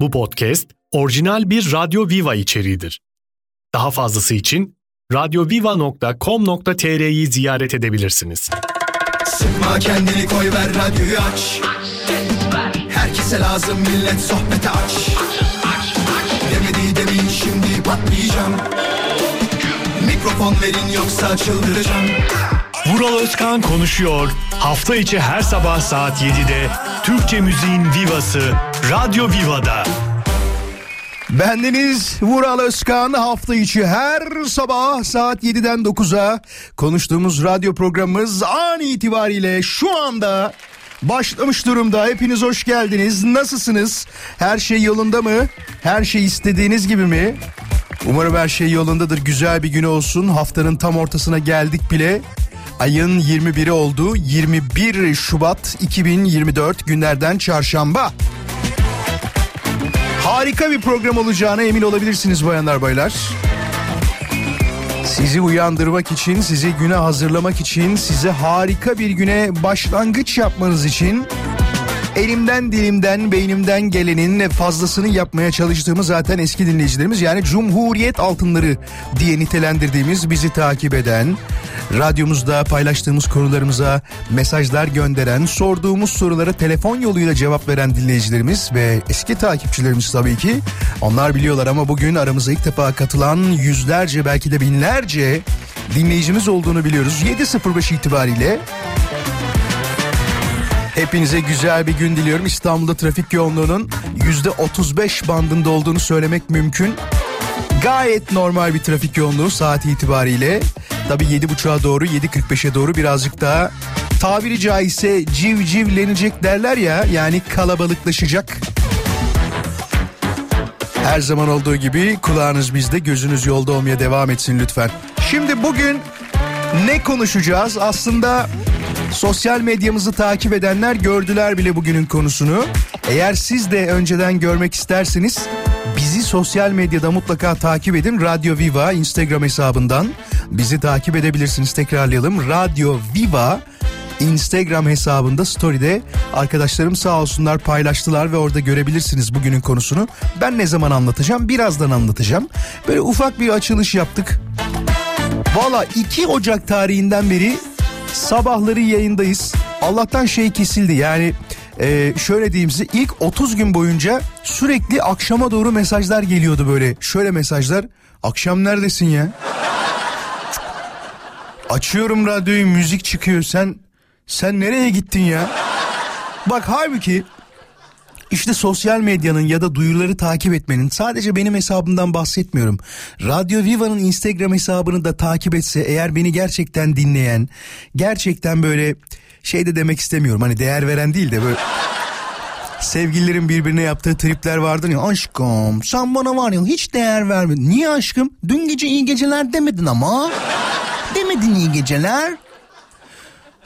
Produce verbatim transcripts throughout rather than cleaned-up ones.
Bu podcast orijinal bir Radyo Viva içeriğidir. Daha fazlası için radyo viva nokta com nokta tr ziyaret edebilirsiniz. Sıkma kendini, koy ver radyoyu, aç. Aç ses ver. Herkese lazım millet, sohbete aç. Açız, aç, aç. Demedi demin, şimdi patlayacağım. Mikrofon verin yoksa çıldıracağım. Vural Özkan konuşuyor. Hafta içi her sabah saat yedide Türkçe müziğin vivası Radyo Viva'da. Bendeniz Vural Özkan, hafta içi her sabah saat yediden dokuza konuştuğumuz radyo programımız an itibariyle şu anda başlamış durumda. Hepiniz hoş geldiniz. Nasılsınız? Her şey yolunda mı? Her şey istediğiniz gibi mi? Umarım her şey yolundadır. Güzel bir gün olsun. Haftanın tam ortasına geldik bile. Ayın yirmi biri oldu. yirmi bir Şubat iki bin yirmi dört, günlerden çarşamba. Harika bir program olacağına emin olabilirsiniz bayanlar baylar. Sizi uyandırmak için, sizi güne hazırlamak için, size harika bir güne başlangıç yapmanız için elimden, dilimden, beynimden gelenin fazlasını yapmaya çalıştığımız zaten eski dinleyicilerimiz, yani Cumhuriyet altınları diye nitelendirdiğimiz, bizi takip eden, radyomuzda paylaştığımız konularımıza mesajlar gönderen, sorduğumuz sorulara telefon yoluyla cevap veren dinleyicilerimiz ve eski takipçilerimiz tabii ki. Onlar biliyorlar ama bugün aramıza ilk defa katılan yüzlerce, belki de binlerce dinleyicimiz olduğunu biliyoruz. yedi sıfır beş itibariyle. Hepinize güzel bir gün diliyorum. İstanbul'da trafik yoğunluğunun yüzde otuz beş bandında olduğunu söylemek mümkün. Gayet normal bir trafik yoğunluğu saati itibariyle. Tabii yedi buçuğa doğru, yedi kırk beşe doğru birazcık daha tabiri caizse civcivlenecek derler ya, yani kalabalıklaşacak. Her zaman olduğu gibi kulağınız bizde, gözünüz yolda olmaya devam etsin lütfen. Şimdi bugün ne konuşacağız? Aslında sosyal medyamızı takip edenler gördüler bile bugünün konusunu. Eğer siz de önceden görmek isterseniz bizi sosyal medyada mutlaka takip edin. Radyo Viva Instagram hesabından bizi takip edebilirsiniz. Tekrarlayalım. Radyo Viva Instagram hesabında story'de arkadaşlarım sağ olsunlar paylaştılar ve orada görebilirsiniz bugünün konusunu. Ben ne zaman anlatacağım? Birazdan anlatacağım. Böyle ufak bir açılış yaptık. Valla iki Ocak tarihinden beri sabahları yayındayız. Allah'tan şey kesildi, yani e, şöyle diyeyim size, ilk otuz gün boyunca sürekli akşama doğru mesajlar geliyordu böyle. Şöyle mesajlar: akşam neredesin ya? Açıyorum radyoyu, müzik çıkıyor, sen sen nereye gittin ya? Bak, halbuki İşte sosyal medyanın ya da duyuruları takip etmenin, sadece benim hesabımdan bahsetmiyorum, Radyo Viva'nın Instagram hesabını da takip etse eğer, beni gerçekten dinleyen, gerçekten böyle şey de demek istemiyorum, hani değer veren değil de böyle sevgililerin birbirine yaptığı tripler vardır ya, aşkım sen bana var ya hiç değer vermedin, niye aşkım, dün gece iyi geceler demedin ama demedin iyi geceler.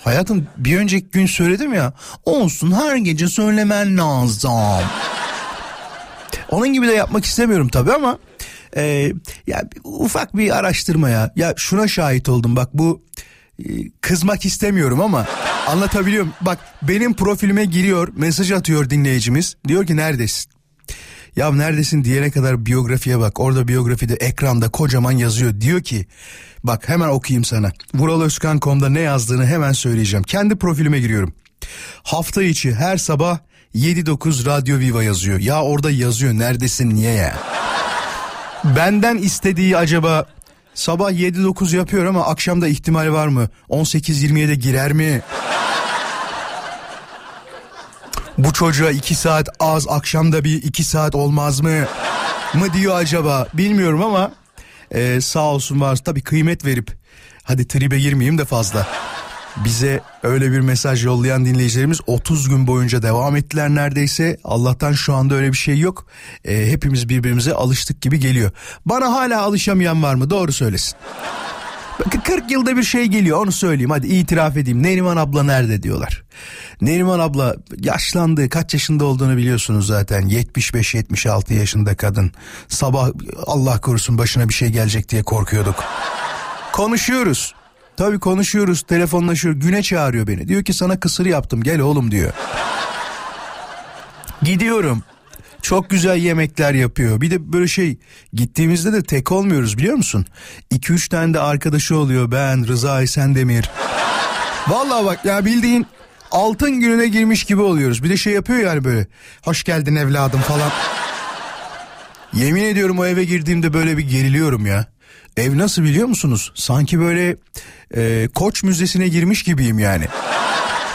Hayatım bir önceki gün söyledim ya, olsun, her gece söylemen lazım. Onun gibi de yapmak istemiyorum tabii ama e, ya ufak bir araştırmaya, ya şuna şahit oldum bak, bu e, kızmak istemiyorum ama anlatabiliyorum. Bak, benim profilime giriyor, mesaj atıyor dinleyicimiz, diyor ki neredesin? Ya neredesin diyene kadar biyografiye bak. Orada biyografide ekranda kocaman yazıyor. Diyor ki bak, hemen okuyayım sana. vural özkan nokta com'da ne yazdığını hemen söyleyeceğim. Kendi profilime giriyorum. Hafta içi her sabah yedi dokuz Radyo Viva yazıyor. Ya orada yazıyor neredesin niye ya? Benden istediği acaba sabah yedi dokuz yapıyor ama akşamda ihtimal var mı? on sekiz yirmiye girer mi? Bu çocuğa iki saat az, akşamda bir iki saat olmaz mı mı diyor acaba, bilmiyorum ama e, sağ olsun var tabii, kıymet verip, hadi tribe girmeyeyim de fazla, bize öyle bir mesaj yollayan dinleyicilerimiz otuz gün boyunca devam ettiler neredeyse. Allah'tan şu anda öyle bir şey yok, e, hepimiz birbirimize alıştık gibi geliyor. Bana hala alışamayan var mı, doğru söylesin. Bakın, kırk yılda bir şey geliyor, onu söyleyeyim, hadi itiraf edeyim. Neriman abla nerede diyorlar. Neriman abla yaşlandı, kaç yaşında olduğunu biliyorsunuz zaten, yetmiş beş yetmiş altı yaşında kadın. Sabah Allah korusun başına bir şey gelecek diye korkuyorduk. Konuşuyoruz, tabii konuşuyoruz, telefonlaşıyor, güne çağırıyor beni, diyor ki sana kısır yaptım gel oğlum diyor. Gidiyorum, Çok güzel yemekler yapıyor. Bir de böyle şey, gittiğimizde de tek olmuyoruz biliyor musun? iki üç tane de arkadaşı oluyor. Ben, Rıza Esendemir. Vallahi bak ya, bildiğin altın gününe girmiş gibi oluyoruz. Bir de şey yapıyor yani böyle. Hoş geldin evladım falan. Yemin ediyorum o eve girdiğimde böyle bir geriliyorum ya. Ev nasıl biliyor musunuz? Sanki böyle e, Koç Müzesi'ne girmiş gibiyim yani.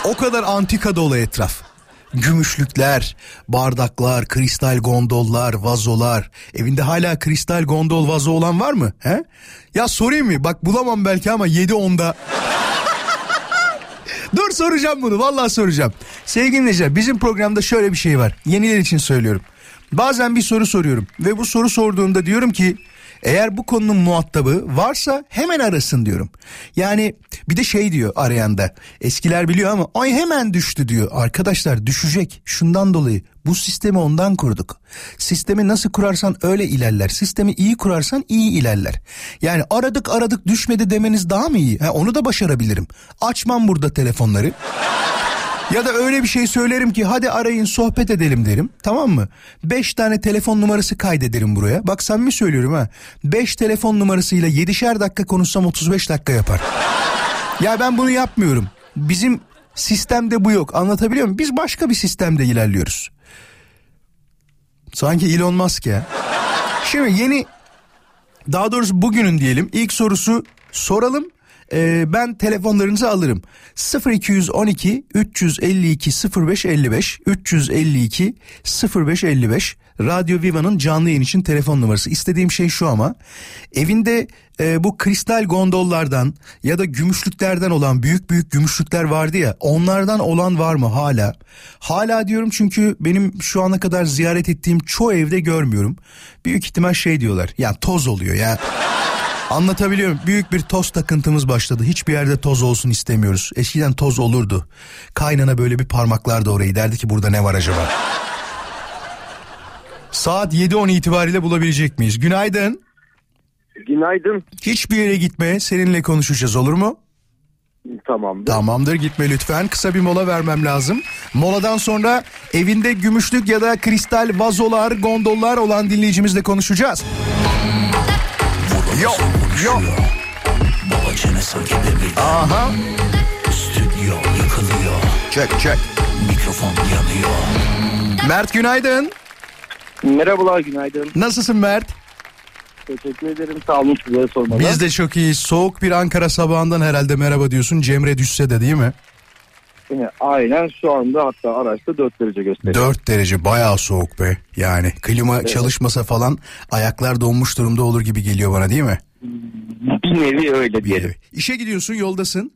O kadar antika dolu etraf. Gümüşlükler, bardaklar, kristal gondollar, vazolar. Evinde hala kristal gondol vazo olan var mı? He? Ya sorayım mı? Bak bulamam belki ama yedi onda... Dur soracağım bunu, vallahi soracağım. Sevgili dinleyiciler, bizim programda şöyle bir şey var. Yeniler için söylüyorum. Bazen bir soru soruyorum ve bu soru sorduğumda diyorum ki, eğer bu konunun muhatabı varsa hemen arasın diyorum. Yani bir de şey diyor arayanda, eskiler biliyor ama ay hemen düştü diyor. Arkadaşlar düşecek, şundan dolayı bu sistemi ondan kurduk. Sistemi nasıl kurarsan öyle ilerler. Sistemi iyi kurarsan iyi ilerler. Yani aradık aradık düşmedi demeniz daha mı iyi? Ha, onu da başarabilirim. Açmam burada telefonları. Ya da öyle bir şey söylerim ki hadi arayın sohbet edelim derim, tamam mı? Beş tane telefon numarası kaydederim buraya. Bak samimi söylüyorum ha. Beş telefon numarasıyla yedişer dakika konuşsam otuz beş dakika yapar. Ya ben bunu yapmıyorum. Bizim sistemde bu yok, anlatabiliyor muyum? Biz başka bir sistemde ilerliyoruz. Sanki Elon Musk ya. Şimdi yeni, daha doğrusu bugünün diyelim ilk sorusu soralım. Ee, ben telefonlarınızı alırım. sıfır iki yüz on iki üç yüz elli iki sıfır beş elli beş üç yüz elli iki sıfır beş elli beş Radyo Viva'nın canlı yayın için telefon numarası. İstediğim şey şu ama, evinde e, bu kristal gondollardan ya da gümüşlüklerden olan, büyük büyük gümüşlükler vardı ya, onlardan olan var mı hala? Hala diyorum çünkü benim şu ana kadar ziyaret ettiğim çoğu evde görmüyorum. Büyük ihtimal şey diyorlar yani, toz oluyor ya. Anlatabiliyorum. Büyük bir toz takıntımız başladı. Hiçbir yerde toz olsun istemiyoruz. Eskiden toz olurdu. Kaynana böyle bir parmaklardı orayı. Derdi ki burada ne var acaba? Saat yedi on itibariyle bulabilecek miyiz? Günaydın. Günaydın. Hiçbir yere gitme. Seninle konuşacağız, olur mu? Tamamdır. Tamamdır, gitme lütfen. Kısa bir mola vermem lazım. Moladan sonra evinde gümüşlük ya da kristal vazolar, gondollar olan dinleyicimizle konuşacağız. Yo, yo. Baba çene sanki bebekten. Aha. Stüdyo yıkılıyor. Çek, çek. Mikrofon yanıyor. Mert günaydın. Merhabalar, günaydın. Nasılsın Mert? Teşekkür ederim, sağ olun size sormadan. Biz de çok iyiyiz. Soğuk bir Ankara sabahından herhalde merhaba diyorsun. Cemre düşse de değil mi? Aynen, şu anda hatta araçta dört derece gösteriyor. dört derece bayağı soğuk be. Yani klima evet. Çalışmasa falan ayaklar donmuş durumda olur gibi geliyor bana, değil mi? Bir nevi öyle diyelim. Nevi. İşe gidiyorsun, yoldasın.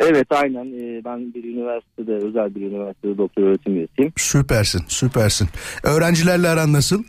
Evet aynen, ben bir üniversitede, özel bir üniversitede doktor öğretim üyesiyim. Süpersin, süpersin. Öğrencilerle aran nasıl?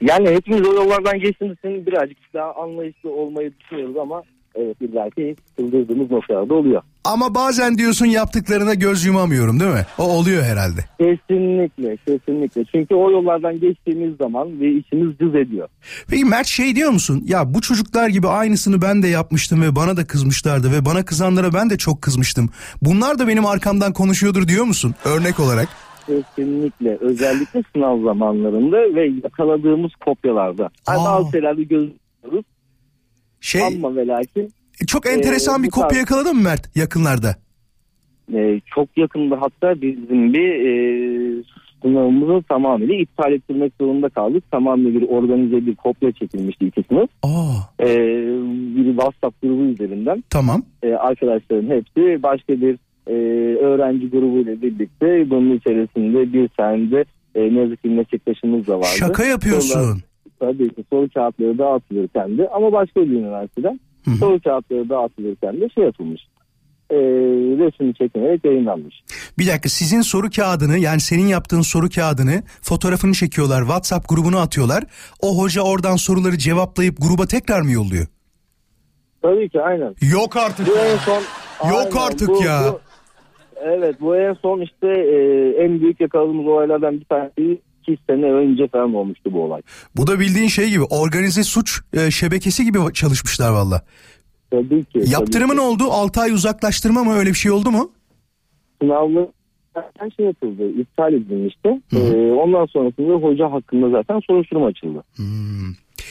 Yani hepimiz o yollardan geçtiğimiz için birazcık daha anlayışlı olmayı düşünüyoruz ama... Evet, illaki kıldırdığımız noktalarda oluyor. Ama bazen diyorsun yaptıklarına göz yumamıyorum, değil mi? O oluyor herhalde. Kesinlikle, kesinlikle. Çünkü o yollardan geçtiğimiz zaman ve içimiz cız ediyor. Peki Mert, şey diyor musun? Ya bu çocuklar gibi aynısını ben de yapmıştım ve bana da kızmışlardı ve bana kızanlara ben de çok kızmıştım. Bunlar da benim arkamdan konuşuyordur diyor musun? Örnek olarak. Kesinlikle. Özellikle sınav zamanlarında ve yakaladığımız kopyalarda. Hani bazı şeylerde gözlüyoruz. Şey, ama ve lakin, çok enteresan e, bir kopya yakaladın mı Mert yakınlarda? E, çok yakında, hatta bizim bir e, sınavımızın tamamıyla iptal ettirmek zorunda kaldık. Tamamıyla bir organize bir kopya çekilmişti iki sınıf. E, bir WhatsApp grubu üzerinden. Tamam. E, arkadaşların hepsi başka bir e, öğrenci grubuyla birlikte bunun içerisinde bir tane de e, ne yazık ki meslektaşımız da vardı. Şaka yapıyorsun. Onlar, tabii ki soru kağıtları dağıtılırken de, ama başka bir üniversiteden Hı-hı. soru kağıtları dağıtılırken de şey yapılmış. E, resmi çekinerek yayınlanmış. Bir dakika, sizin soru kağıdını, yani senin yaptığın soru kağıdını fotoğrafını çekiyorlar, WhatsApp grubuna atıyorlar. O hoca oradan soruları cevaplayıp gruba tekrar mı yolluyor? Tabii ki aynen. Yok artık. Bu en son, Yok aynen, artık bu, ya. Bu, evet bu en son işte e, en büyük yakaladığımız olaylardan bir tanesi. İki sene önce falan olmuştu bu olay. Bu da bildiğin şey gibi, organize suç e, şebekesi gibi çalışmışlar valla. Tabii ki. Yaptırımı tabii ne ki. Oldu? altı ay uzaklaştırma mı, öyle bir şey oldu mu? Sınavlı zaten şey yapıldı, iptal edilmişti. Ee, ondan sonrasında hoca hakkında zaten soruşturma açıldı. Hmm.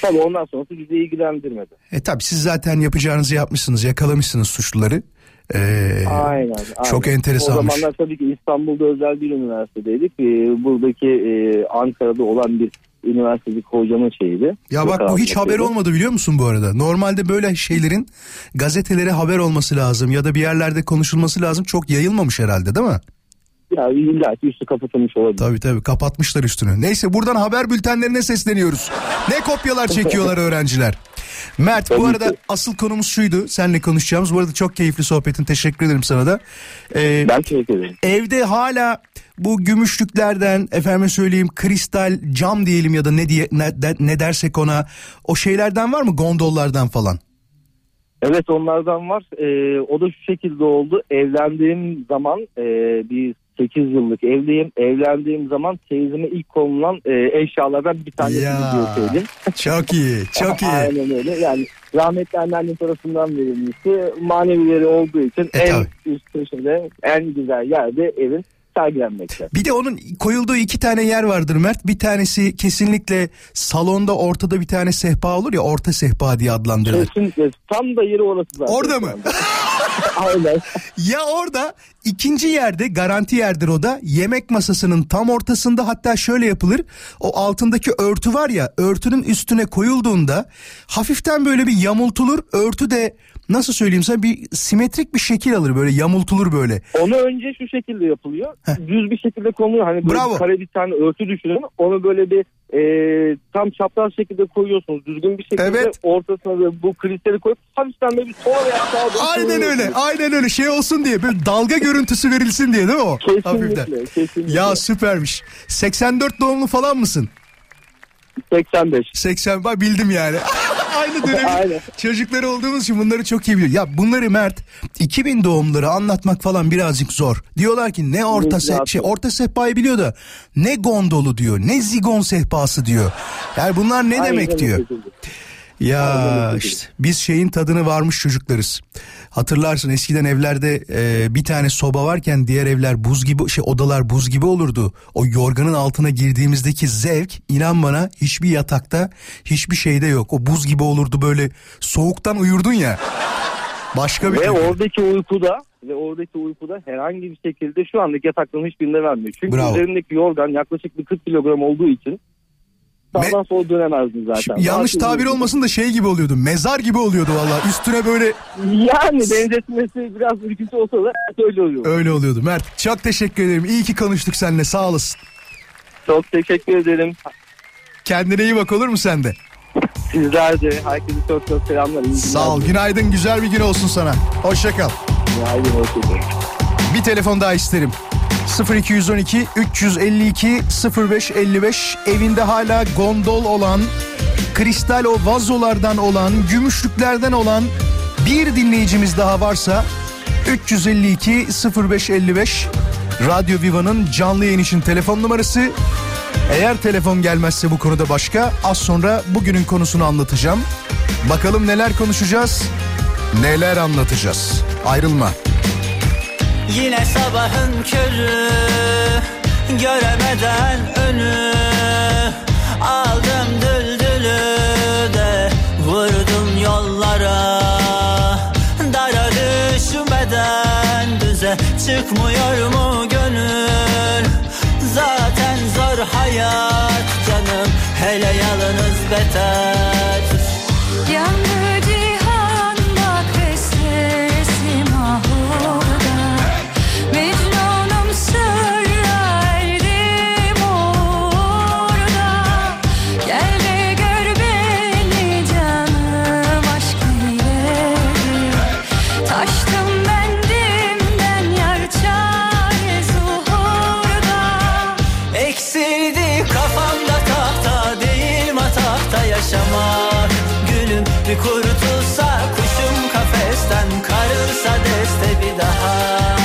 Tabii ondan sonrası bizi ilgilendirmedi. E tabii siz zaten yapacağınızı yapmışsınız, yakalamışsınız suçluları. Ee, aynen, aynen. Çok enteresanmış. O zamanlar tabii ki İstanbul'da özel bir üniversitedeydik. Ee, buradaki e, Ankara'da olan bir üniversitelik hocanın şeydi. Ya bak, bu hiç haber olmadı biliyor musun bu arada? Normalde böyle şeylerin gazetelere haber olması lazım ya da bir yerlerde konuşulması lazım. Çok yayılmamış herhalde, değil mi? Ya illa ki üstü kapatılmış olabilir. Tabii tabii, kapatmışlar üstünü. Neyse, buradan haber bültenlerine sesleniyoruz. Ne kopyalar çekiyorlar öğrenciler. Mert, bu arada asıl konumuz şuydu, seninle konuşacağımız. Bu arada çok keyifli sohbetin, teşekkür ederim sana da. Ee, ben teşekkür ederim. Evde hala bu gümüşlüklerden, efendim söyleyeyim, kristal cam diyelim ya da ne diye ne, de, ne dersek ona, o şeylerden var mı, gondollardan falan? Evet, onlardan var. Ee, o da şu şekilde oldu. Evlendiğim zaman e, bir sekiz yıllık evliyim. Evlendiğim zaman teyzeme ilk konulan e, eşyalardan bir tanesini diyorsaydım. Çok iyi, çok iyi. Aynen öyle. Yani rahmetli anneannem tarafından verilmişti. Manevileri olduğu için e, en tabii. üst köşede, en güzel yerde evin sergilenmekte. Bir de onun koyulduğu iki tane yer vardır Mert. Bir tanesi kesinlikle salonda, ortada bir tane sehpa olur ya, orta sehpa diye adlandırılır. Kesinlikle. Tam da yeri orası zaten. Orada mı? Aynen. Ya orada, ikinci yerde, garanti yerdir o da, yemek masasının tam ortasında, hatta şöyle yapılır. O altındaki örtü var ya, örtünün üstüne koyulduğunda hafiften böyle bir yamultulur. Örtü de nasıl söyleyeyim sana, bir simetrik bir şekil alır, böyle yamultulur böyle. Onu önce şu şekilde yapılıyor. Heh. Düz bir şekilde konuluyor. Hani böyle bir kare bir tane örtü düşünün. Onu böyle bir e, tam çapraz şekilde koyuyorsunuz. Düzgün bir şekilde, evet. Ortasına bu kristali koyup hafiften böyle bir sola veya sağa doğru. Aynen öyle. Aynen öyle. Şey olsun diye, böyle dalga görüntüsü verilsin diye, değil mi o? Kesinlikle. Hafiften. Kesinlikle. Ya süpermiş. seksen dört doğumlu falan mısın? seksen beş. seksen, bak bildim yani. Aynı dönemin çocukları olduğumuz için bunları çok iyi biliyor. Ya bunları Mert, iki bin doğumları anlatmak falan birazcık zor. Diyorlar ki ne orta se- şey orta sehpayı biliyor da ne gondolu diyor, ne zigon sehpası diyor. Yani bunlar ne demek aynen diyor. Öyle. Ya işte biz şeyin tadını varmış çocuklarız. Hatırlarsın eskiden evlerde e, bir tane soba varken diğer evler buz gibi, şey odalar buz gibi olurdu. O yorganın altına girdiğimizdeki zevk, inan bana, hiçbir yatakta, hiçbir şeyde yok. O buz gibi olurdu, böyle soğuktan uyurdun ya. Başka bir. Ve gibi. Oradaki uykuda ve oradaki uykuda herhangi bir şekilde şu andaki yatakların hiçbirinde vermiyor. Çünkü bravo. Üzerindeki yorgan yaklaşık bir kırk kilogram olduğu için. Sağdan Me- sola dönemezdin zaten. Yanlış tabir olmasın da şey gibi oluyordu. Mezar gibi oluyordu valla. Üstüne böyle... Yani benzetmesi biraz ürküntü olsa da öyle oluyordu. Öyle oluyordu. Mert, çok teşekkür ederim. İyi ki konuştuk seninle. Sağ olasın. Çok teşekkür ederim. Kendine iyi bak, olur mu sen de? Sizler de. Herkese çok çok selamlar. İyi sağ ol. Günaydın. Güzel bir gün olsun sana. Hoşça kal. Günaydın. Hoşça kal. Bir telefon daha isterim. sıfır iki yüz on iki üç yüz elli iki sıfır beş elli beş. Evinde hala gondol olan, kristal o vazolardan olan, gümüşlüklerden olan bir dinleyicimiz daha varsa üç yüz elli iki sıfır beş elli beş Radyo Viva'nın canlı yayın için telefon numarası. Eğer telefon gelmezse bu konuda başka, az sonra bugünün konusunu anlatacağım. Bakalım neler konuşacağız, neler anlatacağız. Ayrılma. Yine sabahın körü, göremeden önü, aldım düldülü de vurdum yollara, dara düşmeden düze çıkmıyor mu gönül? Zaten zor hayat canım, hele yalnız beter. Yandı cihan bak ve sesim ahur. Bir kurtulsa kuşum kafesten, karılsa deste bir daha.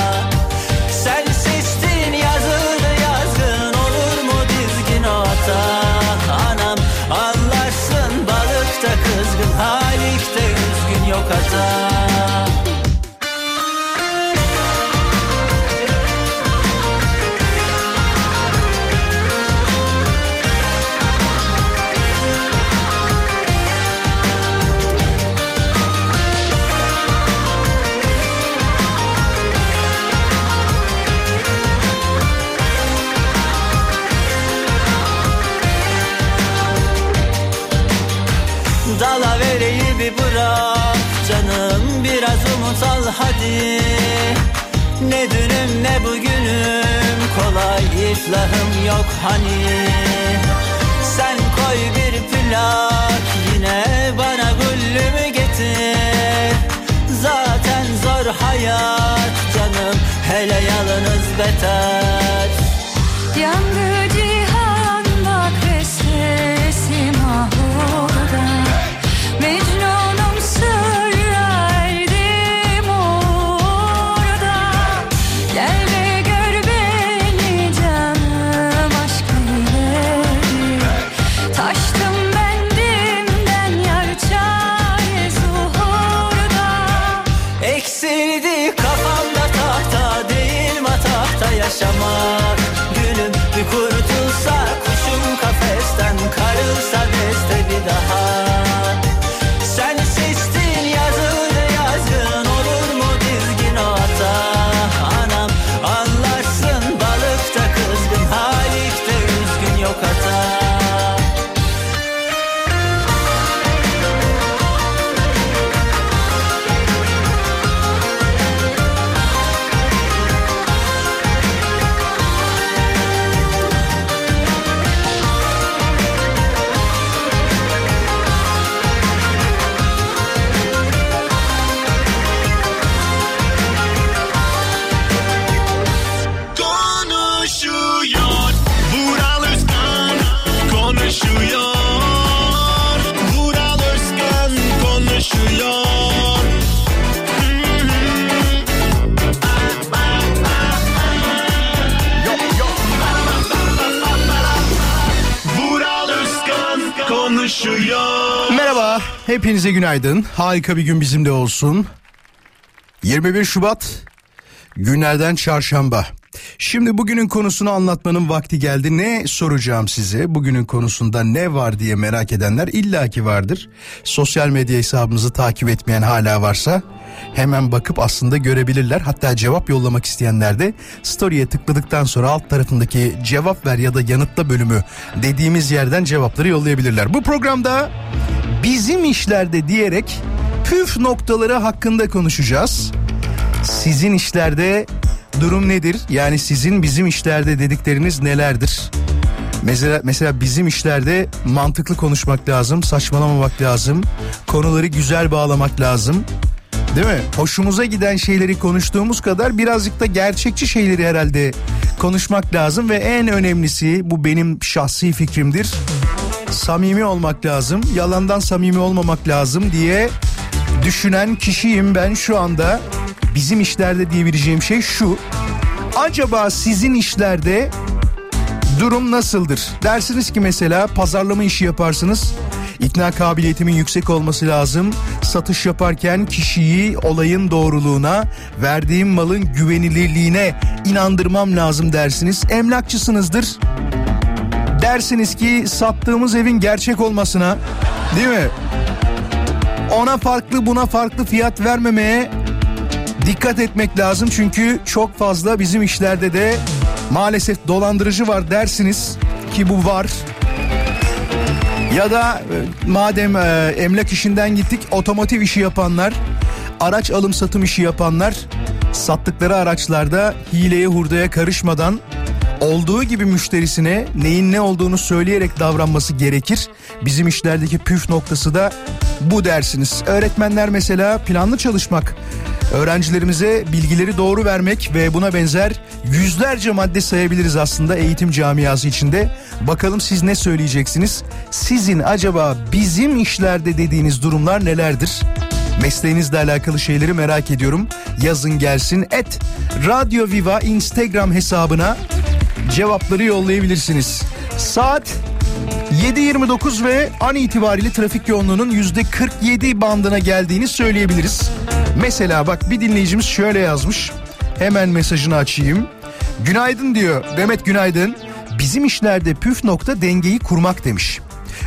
Sensizsin yazılı yazgın, olur mu dizgin ota? Anam anlarsın, balıkta kızgın, halikte üzgün, yok hata. umut al hadi. Ne dünüm ne bugünüm, kolay iflahım yok hani. Sen koy bir plak yine bana güllümü getir. Zaten zor hayat canım, hele yalnız beter. Yandı cihan bak ve sesim ahurda. Mecnunum sırra erdim orada. Gel ve gör beni canım aşkıyla. Taştım bendimden yar çare zuhurda. Eksildi kafamda tahta değil matahta yaşamak. Gülüm bir kurtulsa kuşum kafesten, karılsa deste bir daha. Sen sistin yazıldı yazgın, olur mu dizgin ota? Anam anlarsın balıkta kızgın, halikte üzgün yok hata. Merhaba, hepinize günaydın. Harika bir gün bizimle olsun. yirmi bir Şubat günlerden çarşamba. Şimdi bugünün konusunu anlatmanın vakti geldi. Ne soracağım size? Bugünün konusunda ne var diye merak edenler illaki vardır. Sosyal medya hesabımızı takip etmeyen hala varsa hemen bakıp aslında görebilirler. Hatta cevap yollamak isteyenler de story'e tıkladıktan sonra alt tarafındaki cevap ver ya da yanıtla bölümü dediğimiz yerden cevapları yollayabilirler. Bu programda bizim işlerde diyerek püf noktaları hakkında konuşacağız. Sizin işlerde durum nedir? Yani sizin bizim işlerde dedikleriniz nelerdir? Mesela, mesela bizim işlerde mantıklı konuşmak lazım, saçmalamamak lazım, konuları güzel bağlamak lazım. Değil mi? Hoşumuza giden şeyleri konuştuğumuz kadar birazcık da gerçekçi şeyleri herhalde konuşmak lazım ve en önemlisi, bu benim şahsi fikrimdir, samimi olmak lazım, yalandan samimi olmamak lazım diye düşünen kişiyim ben şu anda. Bizim işlerde diyebileceğim şey şu: acaba sizin işlerde durum nasıldır? Dersiniz ki mesela pazarlama işi yaparsınız, İkna kabiliyetimin yüksek olması lazım. Satış yaparken kişiyi olayın doğruluğuna, verdiğim malın güvenilirliğine inandırmam lazım dersiniz. Emlakçısınızdır, dersiniz ki sattığımız evin gerçek olmasına, değil mi, ona farklı buna farklı fiyat vermemeye dikkat etmek lazım. Çünkü çok fazla bizim işlerde de maalesef dolandırıcı var dersiniz ki bu var. Ya da madem e, emlak işinden gittik, otomotiv işi yapanlar, araç alım satım işi yapanlar, sattıkları araçlarda hileye hurdaya karışmadan olduğu gibi müşterisine neyin ne olduğunu söyleyerek davranması gerekir. Bizim işlerdeki püf noktası da bu dersiniz. Öğretmenler mesela planlı çalışmak, öğrencilerimize bilgileri doğru vermek ve buna benzer yüzlerce madde sayabiliriz aslında eğitim camiası içinde. Bakalım siz ne söyleyeceksiniz? Sizin acaba bizim işlerde dediğiniz durumlar nelerdir? Mesleğinizle alakalı şeyleri merak ediyorum. Yazın gelsin. Et Radyo Viva Instagram hesabına cevapları yollayabilirsiniz. Saat yedi yirmi dokuz ve an itibariyle trafik yoğunluğunun yüzde kırk yedi bandına geldiğini söyleyebiliriz. Mesela bak, bir dinleyicimiz şöyle yazmış. Hemen mesajını açayım. Günaydın diyor. Demet günaydın. Bizim işlerde püf nokta dengeyi kurmak demiş.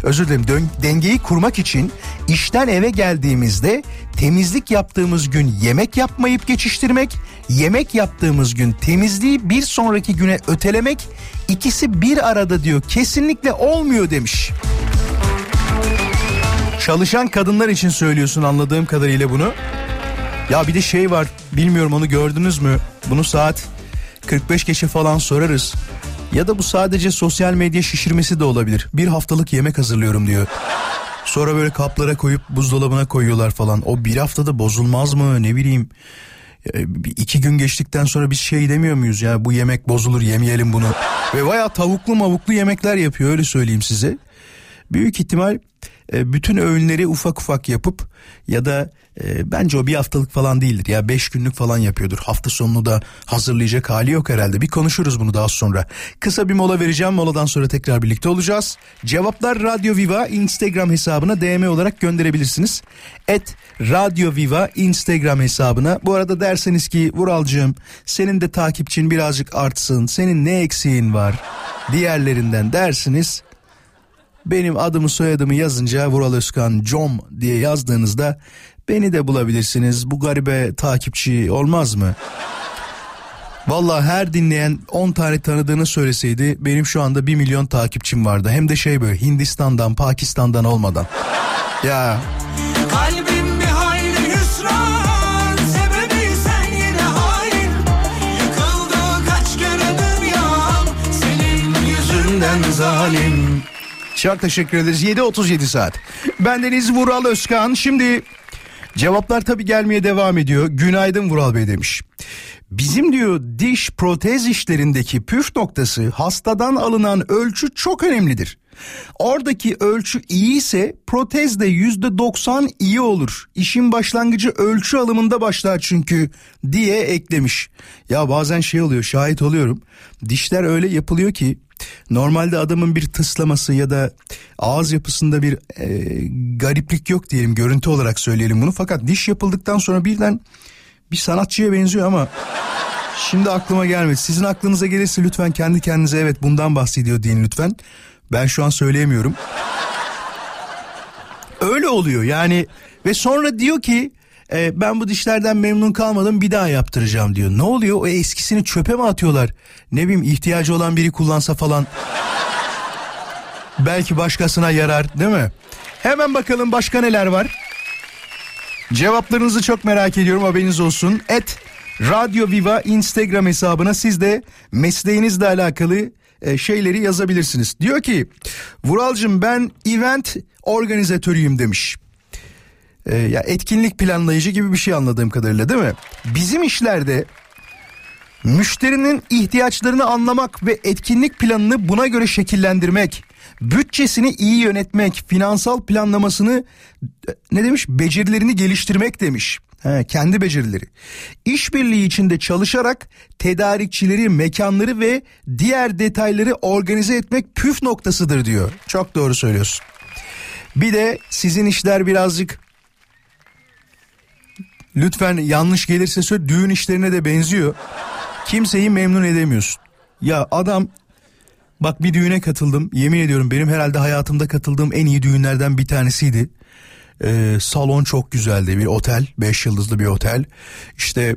Özür dilerim. Dön- dengeyi kurmak için işten eve geldiğimizde temizlik yaptığımız gün yemek yapmayıp geçiştirmek, yemek yaptığımız gün temizliği bir sonraki güne ötelemek, ikisi bir arada diyor kesinlikle olmuyor demiş. Çalışan kadınlar için söylüyorsun anladığım kadarıyla bunu. Ya bir de şey var, bilmiyorum onu gördünüz mü? Bunu saat kırk beş geçe falan sorarız. Ya da bu sadece sosyal medya şişirmesi de olabilir. Bir haftalık yemek hazırlıyorum diyor. Sonra böyle kaplara koyup buzdolabına koyuyorlar falan. O bir haftada bozulmaz mı, ne bileyim. İki gün geçtikten sonra biz şey demiyor muyuz ya, bu yemek bozulur yemeyelim bunu. Ve bayağı tavuklu mavuklu yemekler yapıyor, öyle söyleyeyim size. Büyük ihtimal bütün öğünleri ufak ufak yapıp ya da e, bence o bir haftalık falan değildir ya, beş günlük falan yapıyordur. Hafta sonunu da hazırlayacak hali yok herhalde. Bir konuşuruz bunu daha sonra. Kısa bir mola vereceğim, moladan sonra tekrar birlikte olacağız. Cevaplar Radyo Viva Instagram hesabına D M olarak gönderebilirsiniz. Et Radyo Viva Instagram hesabına. Bu arada derseniz ki Vuralcığım senin de takipçin birazcık artsın, senin ne eksiğin var diğerlerinden dersiniz. Benim adımı soyadımı yazınca Vural Özkan com diye yazdığınızda beni de bulabilirsiniz. Bu garibe takipçi olmaz mı? Valla her dinleyen on tane tanıdığını söyleseydi benim şu anda bir milyon takipçim vardı. Hem de şey böyle Hindistan'dan, Pakistan'dan olmadan. Ya. Kalbim bir hayli hüsran. Çok teşekkür ederiz. yedi otuz yedi saat. Bendeniz Vural Özkan. Şimdi cevaplar tabii gelmeye devam ediyor. Günaydın Vural Bey demiş. Bizim diyor diş protez işlerindeki püf noktası hastadan alınan ölçü çok önemlidir. Oradaki ölçü iyi ise protez de yüzde doksan iyi olur. İşin başlangıcı ölçü alımında başlar çünkü diye eklemiş. Ya bazen şey oluyor, şahit oluyorum. Dişler öyle yapılıyor ki normalde adamın bir tıslaması ya da ağız yapısında bir e, gariplik yok diyelim, görüntü olarak söyleyelim bunu. Fakat diş yapıldıktan sonra birden bir sanatçıya benziyor ama şimdi aklıma gelmedi. Sizin aklınıza gelirse lütfen kendi kendinize evet bundan bahsediyor deyin lütfen. Ben şu an söyleyemiyorum. Öyle oluyor yani ve sonra diyor ki e, ben bu dişlerden memnun kalmadım, bir daha yaptıracağım diyor. Ne oluyor, o eskisini çöpe mi atıyorlar? Ne bileyim, ihtiyacı olan biri kullansa falan. Belki başkasına yarar değil mi? Hemen bakalım başka neler var. Cevaplarınızı çok merak ediyorum, haberiniz olsun. Et Radyo Viva Instagram hesabına siz de mesleğinizle alakalı şeyleri yazabilirsiniz. Diyor ki Vuralcığım ben event organizatörüyüm demiş. Ee, ya etkinlik planlayıcı gibi bir şey anladığım kadarıyla değil mi? Bizim işlerde müşterinin ihtiyaçlarını anlamak ve etkinlik planını buna göre şekillendirmek, bütçesini iyi yönetmek, finansal planlamasını ne demiş? Becerilerini geliştirmek demiş. He, kendi becerileri. İşbirliği içinde çalışarak tedarikçileri, mekanları ve diğer detayları organize etmek püf noktasıdır diyor. Çok doğru söylüyorsun. Bir de sizin işler birazcık lütfen yanlış gelirse söyle, düğün işlerine de benziyor. Kimseyi memnun edemiyorsun. Ya adam bak, bir düğüne katıldım. Yemin ediyorum benim herhalde hayatımda katıldığım en iyi düğünlerden bir tanesiydi. Ee, salon çok güzeldi, bir otel, beş yıldızlı bir otel. İşte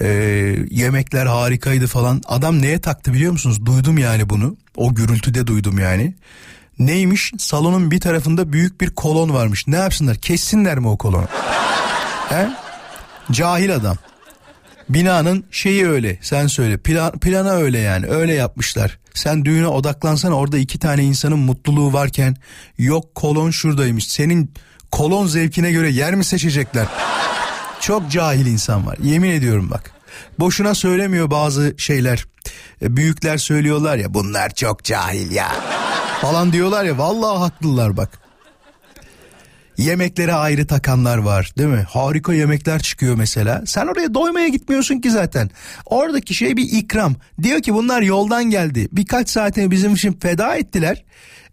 e, yemekler harikaydı falan. Adam neye taktı biliyor musunuz? Duydum yani bunu. O gürültüde duydum yani. Neymiş? Salonun bir tarafında büyük bir kolon varmış. Ne yapsınlar? Kessinler mi o kolonu? He? Cahil adam. Binanın şeyi öyle. Sen söyle. Plan, plana öyle yani. Öyle yapmışlar. Sen düğüne odaklansana, orada iki tane insanın mutluluğu varken yok kolon şuradaymış. Senin kolon zevkine göre yer mi seçecekler? Çok cahil insan var. Yemin ediyorum bak. Boşuna söylemiyor bazı şeyler. Büyükler söylüyorlar ya, bunlar çok cahil ya falan diyorlar ya, vallahi haklılar bak. Yemeklere ayrı takanlar var değil mi? Harika yemekler çıkıyor mesela. Sen oraya doymaya gitmiyorsun ki zaten. Oradaki şey bir ikram. Diyor ki bunlar yoldan geldi. Birkaç saatini bizim için feda ettiler.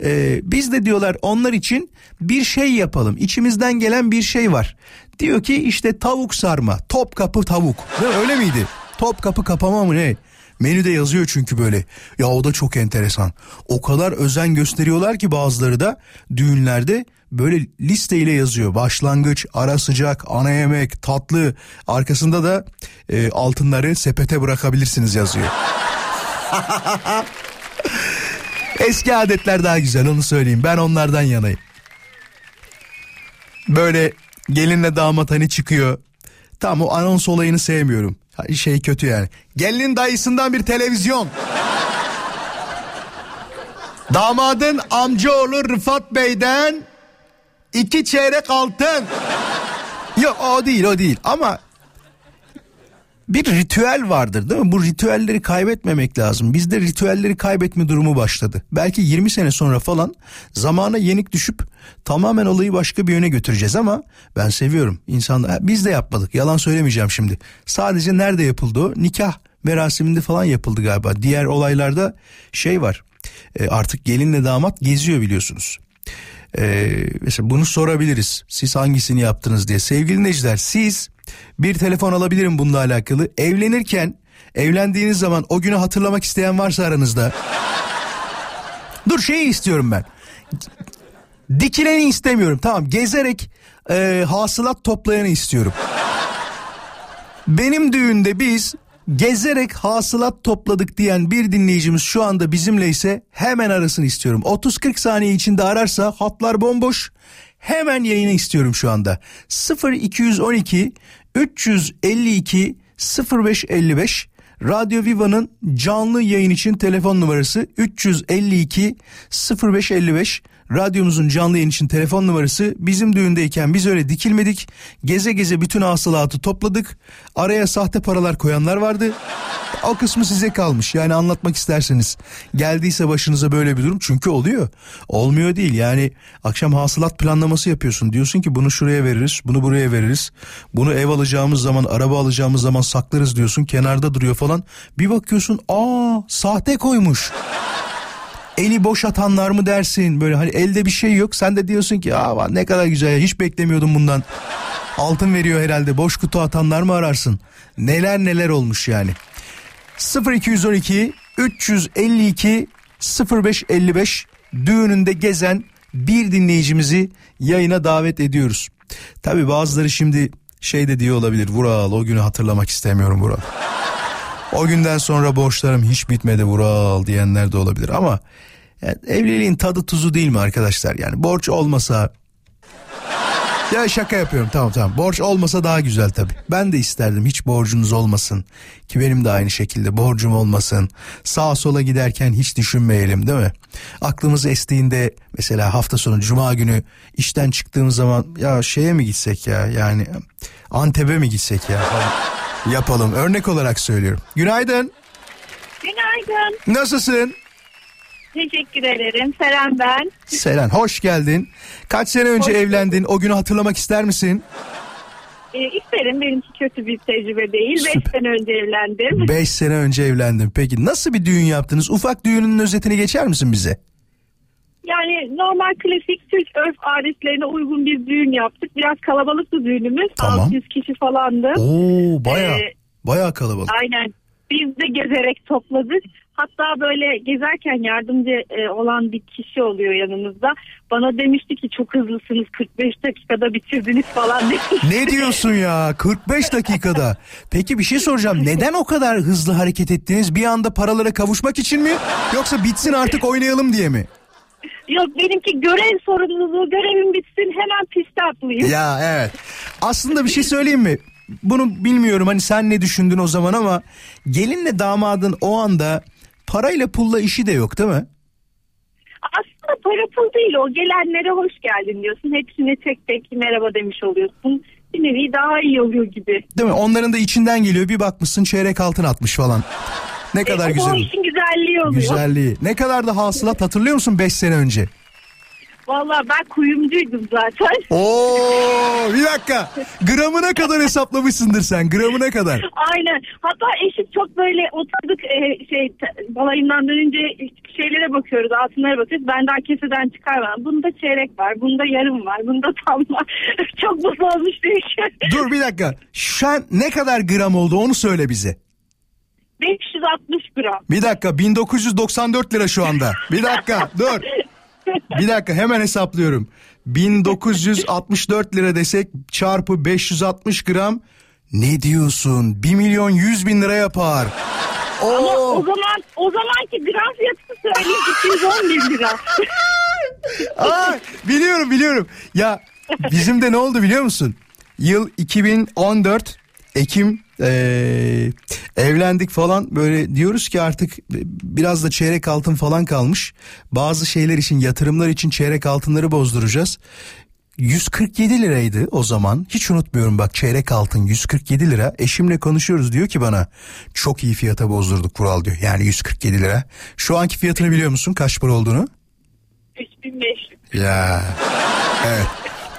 Ee, biz de diyorlar onlar için bir şey yapalım. İçimizden gelen bir şey var. Diyor ki işte tavuk sarma. Topkapı tavuk. Öyle miydi? Topkapı kapama mı ne? Menüde yazıyor çünkü böyle. Ya o da çok enteresan. O kadar özen gösteriyorlar ki bazıları da düğünlerde böyle listeyle yazıyor. Başlangıç, ara sıcak, ana yemek, tatlı. Arkasında da e, altınları sepete bırakabilirsiniz yazıyor. Eski adetler daha güzel, onu söyleyeyim. Ben onlardan yanayım. Böyle gelinle damat hani çıkıyor. Tam o anons olayını sevmiyorum. Şey kötü yani. Gelinin dayısından bir televizyon. Damadın amcaoğlu Rıfat Bey'den iki çeyrek altın. Yok o değil o değil ama bir ritüel vardır değil mi? Bu ritüelleri kaybetmemek lazım. Bizde ritüelleri kaybetme durumu başladı. Belki yirmi sene sonra falan zamana yenik düşüp tamamen olayı başka bir yöne götüreceğiz ama ben seviyorum insanları. Biz de yapmadık. Yalan söylemeyeceğim şimdi. Sadece nerede yapıldı o? Nikah merasiminde falan yapıldı galiba. Diğer olaylarda şey var. Artık gelinle damat geziyor biliyorsunuz. Ee, mesela bunu sorabiliriz. Siz hangisini yaptınız diye. Sevgili dinleyiciler, siz bir telefon alabilirim bununla alakalı. Evlenirken, evlendiğiniz zaman o günü hatırlamak isteyen varsa aranızda. Dur şeyi istiyorum ben. Dikileni istemiyorum. Tamam, gezerek e, hasılat toplayanı istiyorum. Benim düğünde biz gezerek hasılat topladık diyen bir dinleyicimiz şu anda bizimle ise hemen arasını istiyorum. otuz kırk saniye içinde ararsa hatlar bomboş. Hemen yayını istiyorum şu anda. sıfır iki on iki üç yüz elli iki sıfır beş elli beş Radyo Viva'nın canlı yayın için telefon numarası üç yüz elli iki sıfır beş elli beş. Radyomuzun canlı yayın için telefon numarası. Bizim düğündeyken biz öyle dikilmedik. Geze geze bütün hasılatı topladık. Araya sahte paralar koyanlar vardı. O kısmı size kalmış. Yani anlatmak isterseniz. Geldiyse başınıza böyle bir durum. Çünkü oluyor. Olmuyor değil. Yani akşam hasılat planlaması yapıyorsun. Diyorsun ki bunu şuraya veririz. Bunu buraya veririz. Bunu ev alacağımız zaman, araba alacağımız zaman saklarız diyorsun. Kenarda duruyor falan. Bir bakıyorsun. Aa, sahte koymuş. Eli boş atanlar mı dersin, böyle hani elde bir şey yok, sen de diyorsun ki aa ne kadar güzel ya, hiç beklemiyordum bundan, altın veriyor herhalde, boş kutu atanlar mı ararsın, neler neler olmuş yani. Sıfır iki on iki üç yüz elli iki sıfır beş elli beş düğününde gezen bir dinleyicimizi yayına davet ediyoruz. Tabii bazıları şimdi şey de diyor olabilir, Vural o günü hatırlamak istemiyorum Vural. O günden sonra borçlarım hiç bitmedi Vural diyenler de olabilir ama yani evliliğin tadı tuzu değil mi arkadaşlar? Yani borç olmasa ya, şaka yapıyorum, tamam tamam, borç olmasa daha güzel tabii. Ben de isterdim hiç borcunuz olmasın, ki benim de aynı şekilde borcum olmasın. Sağa sola giderken hiç düşünmeyelim değil mi? Aklımız estiğinde mesela hafta sonu cuma günü işten çıktığım zaman ya şeye mi gitsek ya, yani Antep'e mi gitsek ya falan. Yapalım. Örnek olarak söylüyorum. Günaydın. Günaydın. Nasılsın? Teşekkür ederim. Seren ben. Seren, hoş geldin. Kaç sene önce hoş evlendin? Bulduk. O günü hatırlamak ister misin? E, isterim. Benimki kötü bir tecrübe değil. Süper. Beş sene önce evlendim. Beş sene önce evlendim. Peki nasıl bir düğün yaptınız? Ufak düğünün özetini geçer misin bize? Yani normal klasik Türk örf adetlerine uygun bir düğün yaptık. Biraz kalabalıktı düğünümüz. Tamam. altı yüz kişi falandı. Oo, baya ee, baya kalabalık. Aynen. Biz de gezerek topladık. Hatta böyle gezerken yardımcı olan bir kişi oluyor yanımızda. Bana demişti ki çok hızlısınız, kırk beş dakikada bitirdiniz falan demişti. Ne diyorsun ya, kırk beş dakikada. Peki bir şey soracağım. Neden o kadar hızlı hareket ettiniz? Bir anda paralara kavuşmak için mi? Yoksa bitsin artık oynayalım diye mi? Yok, benimki görev sorumluluğu, görevim bitsin hemen piste atlayayım. Ya evet. Aslında bir şey söyleyeyim mi? Bunu bilmiyorum hani sen ne düşündün o zaman ama gelinle damadın o anda parayla pulla işi de yok değil mi? Aslında para pul değil o. Gelenlere hoş geldin diyorsun. Hepsine tek tek merhaba demiş oluyorsun. Bir nevi daha iyi oluyor gibi. Değil mi? Onların da içinden geliyor. Bir bakmışsın çeyrek altın atmış falan. Ne kadar e, güzel. O işin güzelliği oluyor. Güzelliği. Ne kadar da hasılat hatırlıyor musun beş sene önce? Vallahi ben kuyumcuydum zaten. Ooo, bir dakika. Gramına kadar hesaplamışsındır sen. Gramına kadar. Aynen. Hatta eşim çok böyle oturduk e, şey balayından dönünce şeylere bakıyoruz, altınlara bakıyoruz. Ben daha keseden çıkarmam. Bunda çeyrek var, bunda yarım var, bunda tam var. Çok mutlu olmuş bir şey. Dur bir dakika. Şu an ne kadar gram oldu onu söyle bize. beş yüz altmış gram. Bir dakika, bin dokuz yüz doksan dört lira şu anda. Bir dakika dur. Bir dakika hemen hesaplıyorum. bin dokuz yüz altmış dört lira desek çarpı beş yüz altmış gram, ne diyorsun? bir milyon yüz bin lira yapar. Oo. Ama o zaman o zamanki gram fiyatını söyleyeyim, iki yüz on bin lira. Aa, biliyorum biliyorum. Ya bizim de ne oldu biliyor musun? Yıl iki bin on dört. Ekim, ee, evlendik falan, böyle diyoruz ki artık biraz da çeyrek altın falan kalmış. Bazı şeyler için, yatırımlar için çeyrek altınları bozduracağız. yüz kırk yedi liraydı o zaman. Hiç unutmuyorum bak, çeyrek altın yüz kırk yedi lira. Eşimle konuşuyoruz, diyor ki bana, çok iyi fiyata bozdurduk Vural, diyor. Yani yüz kırk yedi lira. Şu anki fiyatını biliyor musun kaç para olduğunu? üç bin beş yüz. Ya. Evet.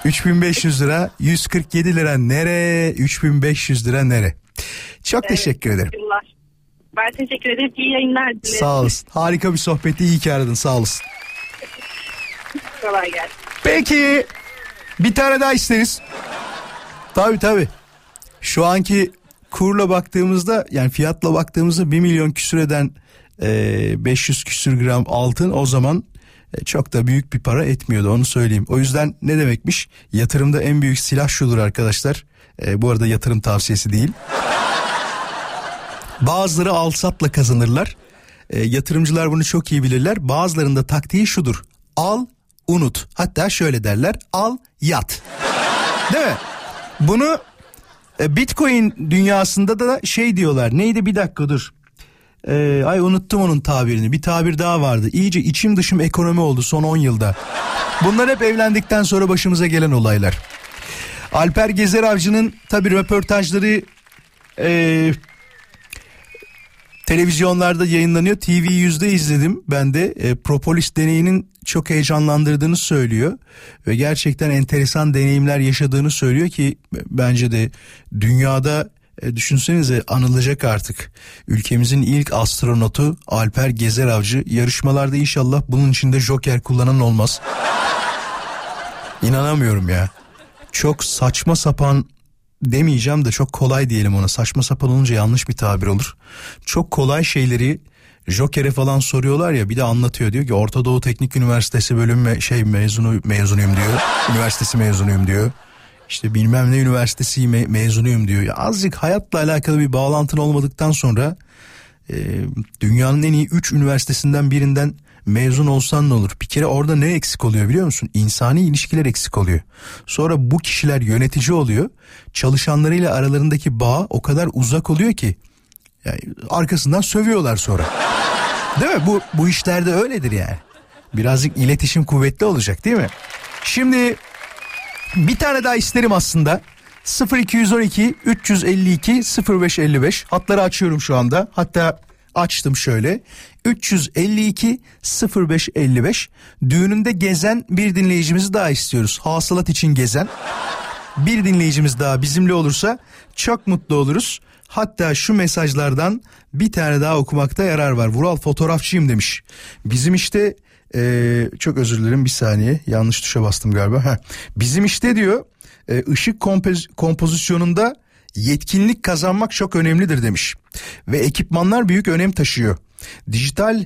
üç bin beş yüz lira, yüz kırk yedi lira nere? üç bin beş yüz lira nere? Çok evet, teşekkür ederim. Yıllar. Ben teşekkür ederim. İyi yayınlar dilerim. Sağ olasın. Harika bir sohbeti, iyi ki aradın. Sağ olasın. Kolay gelsin. Peki. Bir tane daha isteriz. Tabii tabii. Şu anki kurla baktığımızda, yani fiyatla baktığımızda bir milyon küsür eden e, beş yüz küsür gram altın o zaman e, çok da büyük bir para etmiyordu, onu söyleyeyim. O yüzden ne demekmiş? Yatırımda en büyük silah şudur arkadaşlar. E, bu arada yatırım tavsiyesi değil. Bazıları al satla kazanırlar. E, yatırımcılar bunu çok iyi bilirler. Bazılarında taktiği şudur. Al, unut. Hatta şöyle derler. Al, yat. Değil mi? Bunu e, Bitcoin dünyasında da şey diyorlar. Neydi, bir dakika dur. E, ay unuttum onun tabirini. Bir tabir daha vardı. İyice içim dışım ekonomi oldu son on yılda. Bunlar hep evlendikten sonra başımıza gelen olaylar. Alper Gezeravcı'nın tabii röportajları e, televizyonlarda yayınlanıyor. T V yüzde izledim ben de. E, propolis deneyinin çok heyecanlandırdığını söylüyor ve gerçekten enteresan deneyimler yaşadığını söylüyor ki bence de dünyada e, düşünsenize anılacak artık. Ülkemizin ilk astronotu Alper Gezeravcı. Yarışmalarda inşallah bunun içinde joker kullanan olmaz. İnanamıyorum ya. Çok saçma sapan demeyeceğim de çok kolay diyelim ona. Saçma sapan olunca yanlış bir tabir olur. Çok kolay şeyleri joker'e falan soruyorlar ya, bir de anlatıyor, diyor ki Orta Doğu Teknik Üniversitesi bölüm me- şey mezunu mezunuyum diyor. Üniversitesi mezunuyum diyor. İşte bilmem ne üniversitesi me- mezunuyum diyor. Ya azıcık hayatla alakalı bir bağlantın olmadıktan sonra e, dünyanın en iyi üç üniversitesinden birinden mezun olsan ne olur? Bir kere orada ne eksik oluyor biliyor musun? İnsani ilişkiler eksik oluyor. Sonra bu kişiler yönetici oluyor. Çalışanlarıyla aralarındaki bağ o kadar uzak oluyor ki yani arkasından sövüyorlar sonra. Değil mi? Bu bu işlerde öyledir yani. Birazcık iletişim kuvvetli olacak, değil mi? Şimdi bir tane daha isterim aslında. sıfır iki on iki üç yüz elli iki sıfır beş elli beş hatları açıyorum şu anda. Hatta açtım şöyle. üç yüz elli iki sıfır beş elli beş. Düğününde gezen bir dinleyicimizi daha istiyoruz. Hasılat için gezen bir dinleyicimiz daha bizimle olursa çok mutlu oluruz. Hatta şu mesajlardan bir tane daha okumakta yarar var. Vural, fotoğrafçıyım demiş. Bizim işte ee, çok özür dilerim, bir saniye yanlış tuşa bastım galiba. Heh. Bizim işte diyor e, ışık kompoz- kompozisyonunda yetkinlik kazanmak çok önemlidir demiş. Ve ekipmanlar büyük önem taşıyor. Dijital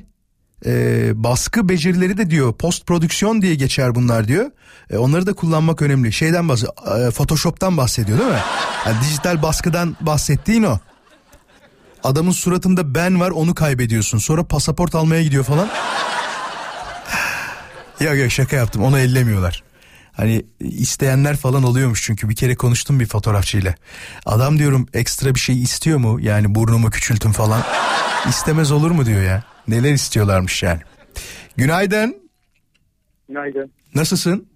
e, baskı becerileri de diyor, post prodüksiyon diye geçer bunlar diyor. E, onları da kullanmak önemli. Şeyden bahsediyor, e, Photoshop'tan bahsediyor değil mi? Yani dijital baskıdan bahsettiğin o. Adamın suratında ben var, onu kaybediyorsun. Sonra pasaport almaya gidiyor falan. Ya ya, şaka yaptım, onu ellemiyorlar. Hani isteyenler falan oluyormuş çünkü bir kere konuştum bir fotoğrafçıyla. Adam diyorum ekstra bir şey istiyor mu? Yani burnumu küçültün falan. İstemez olur mu diyor ya. Neler istiyorlarmış yani. Günaydın. Günaydın. Nasılsın?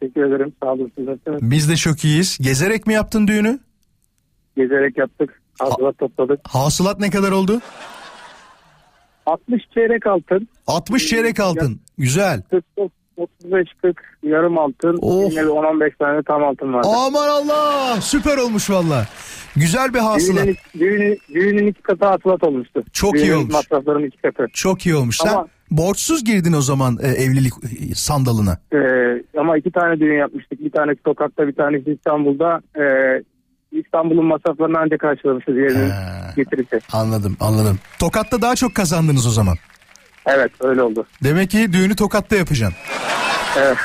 Teşekkür ederim, sağ olun. Biz de çok iyiyiz. Gezerek mi yaptın düğünü? Gezerek yaptık. Hasılat ha- topladık. Hasılat ne kadar oldu? altmış çeyrek altın. altmış çeyrek altın. Ya, güzel. otuz beş kırk yarım altın, on on beş tane tam altın vardı. Aman Allah, süper olmuş valla. Güzel bir hasılat. Düğünün, düğünün, düğünün iki katı hasılat olmuştu. Çok düğünün iyi olmuş. Masrafların iki katı. Çok iyi olmuş. Ama, sen borçsuz girdin o zaman e, evlilik sandalına. E, ama iki tane düğün yapmıştık. Bir tanesi sokakta, bir tanesi İstanbul'da. E, İstanbul'un masraflarını ancak karşılamışız yerinin getirisi. Anladım, anladım. Tokat'ta daha çok kazandınız o zaman. Evet, öyle oldu. Demek ki düğünü Tokat'ta yapacaksın. Evet,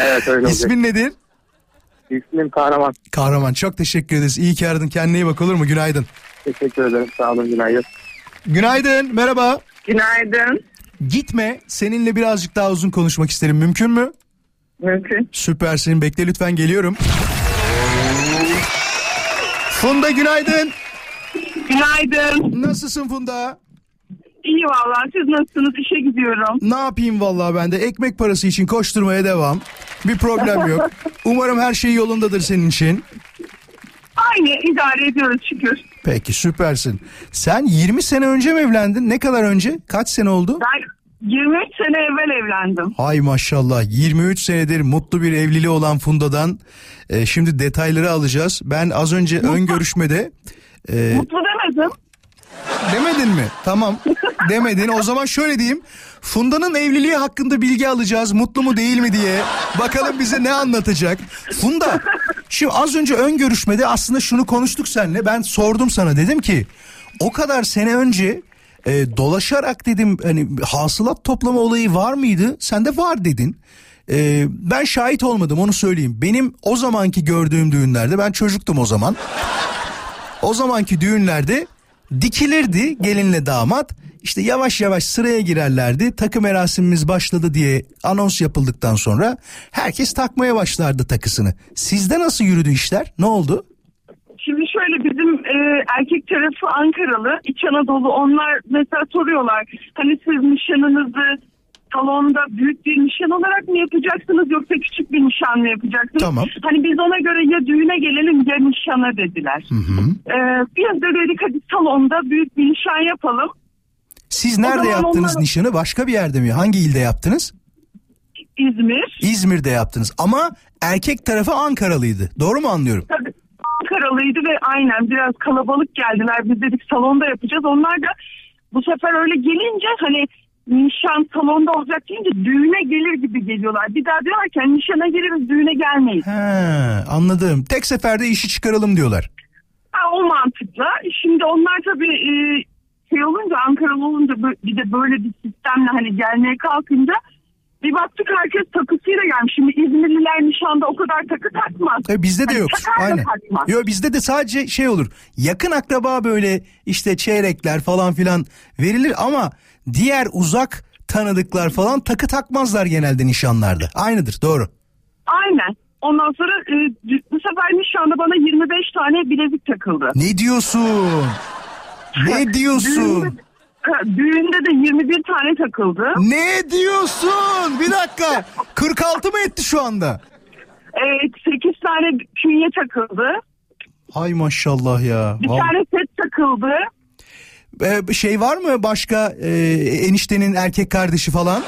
evet öyle oldu. İsmin nedir? İsmim Kahraman. Kahraman, çok teşekkür ederiz. İyi ki aradın, kendine iyi bak, olur mu? Günaydın. Teşekkür ederim, sağ olun, günaydın. Günaydın, merhaba. Günaydın. Gitme, seninle birazcık daha uzun konuşmak isterim, mümkün mü? Mümkün. Süpersin, bekle lütfen, geliyorum. Funda günaydın. Günaydın. Nasılsın Funda? İyi vallahi, siz nasılsınız? İşe gidiyorum. Ne yapayım vallahi, ben de ekmek parası için koşturmaya devam. Bir problem yok. Umarım her şey yolundadır senin için. Aynı, idare ediyoruz şükür. Peki, süpersin. Sen yirmi sene önce mi evlendin? Ne kadar önce? Kaç sene oldu? Ben yirmi üç sene evvel evlendim. Hay maşallah, yirmi üç senedir mutlu bir evliliği olan Funda'dan e, şimdi detayları alacağız. Ben az önce mutlu. ön görüşmede... E, mutlu demedim. Demedin mi? Tamam. Demedin. O zaman şöyle diyeyim. Funda'nın evliliği hakkında bilgi alacağız. Mutlu mu değil mi diye. Bakalım bize ne anlatacak. Funda, şimdi az önce ön görüşmede aslında şunu konuştuk seninle. Ben sordum sana, dedim ki o kadar sene önce e, dolaşarak dedim, hani hasılat toplama olayı var mıydı? Sen de var dedin. E, ben şahit olmadım, onu söyleyeyim. Benim o zamanki gördüğüm düğünlerde, ben çocuktum o zaman. O zamanki düğünlerde dikilirdi gelinle damat, işte yavaş yavaş sıraya girerlerdi, takı merasimimiz başladı diye anons yapıldıktan sonra herkes takmaya başlardı takısını. Sizde nasıl yürüdü işler, ne oldu? Şimdi şöyle, bizim e, erkek tarafı Ankaralı, İç Anadolu, onlar mesela soruyorlar, hani siz nişanınızı salonda büyük bir nişan olarak mı yapacaksınız yoksa küçük bir nişan mı yapacaksınız? Tamam. Hani biz ona göre ya düğüne gelelim ya nişana dediler. Hı hı. Ee, biz de dedik hadi salonda büyük bir nişan yapalım. Siz nerede yaptınız onlar... nişanı? Başka bir yerde mi? Hangi ilde yaptınız? İzmir. İzmir'de yaptınız ama erkek tarafı Ankaralıydı. Doğru mu anlıyorum? Tabii. Ankaralıydı ve aynen biraz kalabalık geldiler. Biz dedik salonda yapacağız. Onlar da bu sefer öyle gelince hani nişan salonda olacak deyince düğüne gelir gibi geliyorlar. Bir daha diyorlar ki nişana geliriz, düğüne gelmeyiz. He, anladım. Tek seferde işi çıkaralım diyorlar. Ha, o mantıkla. Şimdi onlar tabii e, şey olunca, Ankaralı olunca bir de böyle bir sistemle hani gelmeye kalkınca bir baktık herkes takısıyla gelmiş. Şimdi İzmirliler nişanda o kadar takı takmaz. E, bizde de hani yok. Aynen. Yok, bizde de sadece şey olur. Yakın akraba böyle işte çeyrekler falan filan verilir ama diğer uzak tanıdıklar falan takı takmazlar genelde nişanlarda. Aynıdır, doğru. Aynen. Ondan sonra e, bu sefer nişanda bana yirmi beş tane bilezik takıldı. Ne diyorsun? Ne diyorsun? Düğünde, düğünde de yirmi bir tane takıldı. Ne diyorsun? Bir dakika. kırk altı mı etti şu anda? Evet, sekiz tane künye takıldı. Hay maşallah ya. Bir Vallahi. tane set takıldı. Şey var mı başka, e, eniştenin erkek kardeşi falan?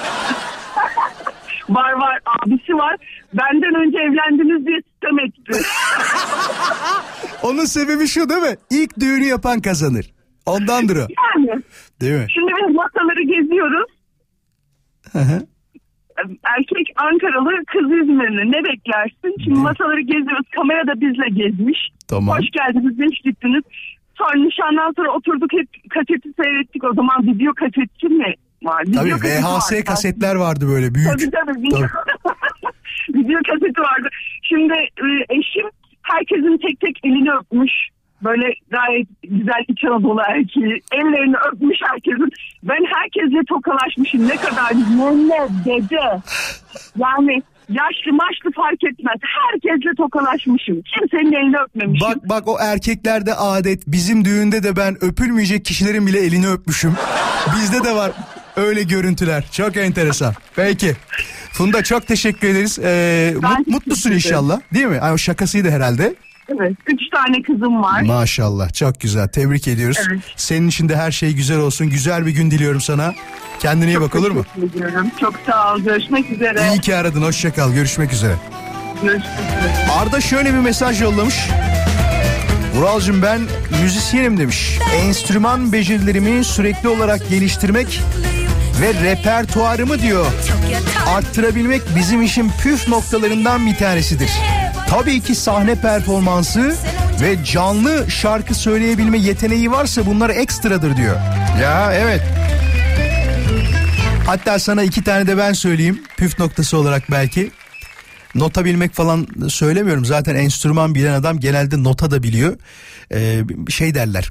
Var var, abisi var. Benden önce evlendiniz diye sistem etti. Onun sebebi şu değil mi? İlk düğünü yapan kazanır. Ondandır o. Yani. Değil mi? Şimdi biz masaları geziyoruz. Hı hı. Erkek Ankaralı, kız İzmirli. Ne beklersin? Şimdi ne? Masaları geziyoruz. Kamera da bizle gezmiş. Tamam. Hoş geldiniz, hoş gittiniz. Sonra nişandan sonra oturduk, hep kaseti seyrettik. O zaman video kaseti mi var? Video tabii kaseti V H S vardı. Kasetler vardı böyle büyük. Tabii tabii. Video, tabii. Video kaseti vardı. Şimdi eşim herkesin tek tek elini öpmüş. Böyle gayet güzel İç Anadolu erkeği. Ellerini öpmüş herkesin. Ben herkesle tokalaşmışım. Ne kadar nene, dede. Yani... yaşlı maçlı fark etmez. Herkesle tokalaşmışım. Kimsenin elini öpmemişim. Bak bak, o erkeklerde adet. Bizim düğünde de ben öpülmeyecek kişilerin bile elini öpmüşüm. Bizde de var öyle görüntüler. Çok enteresan. Peki. Funda, çok teşekkür ederiz. Ee, mut, mutlusun inşallah. Değil mi? Ay, o şakasıydı herhalde. Evet. Üç tane kızım var. Maşallah. Çok güzel. Tebrik ediyoruz. Evet. Senin için de her şey güzel olsun. Güzel bir gün diliyorum sana. Kendine iyi bak, olur mu? Çok sağ ol. Görüşmek üzere. İyi ki aradın. Hoşça kal. Görüşmek üzere. Görüşmek üzere. Arda şöyle bir mesaj yollamış. Vuralcığım, ben müzisyenim demiş. Enstrüman becerilerimi sürekli olarak geliştirmek ve repertuarımı diyor arttırabilmek bizim işin püf noktalarından bir tanesidir. Tabii ki sahne performansı ve canlı şarkı söyleyebilme yeteneği varsa bunlar ekstradır diyor. Ya evet. Hatta sana iki tane de ben söyleyeyim püf noktası olarak belki. Nota bilmek falan söylemiyorum. Zaten enstrüman bilen adam genelde nota da biliyor. Ee, şey derler.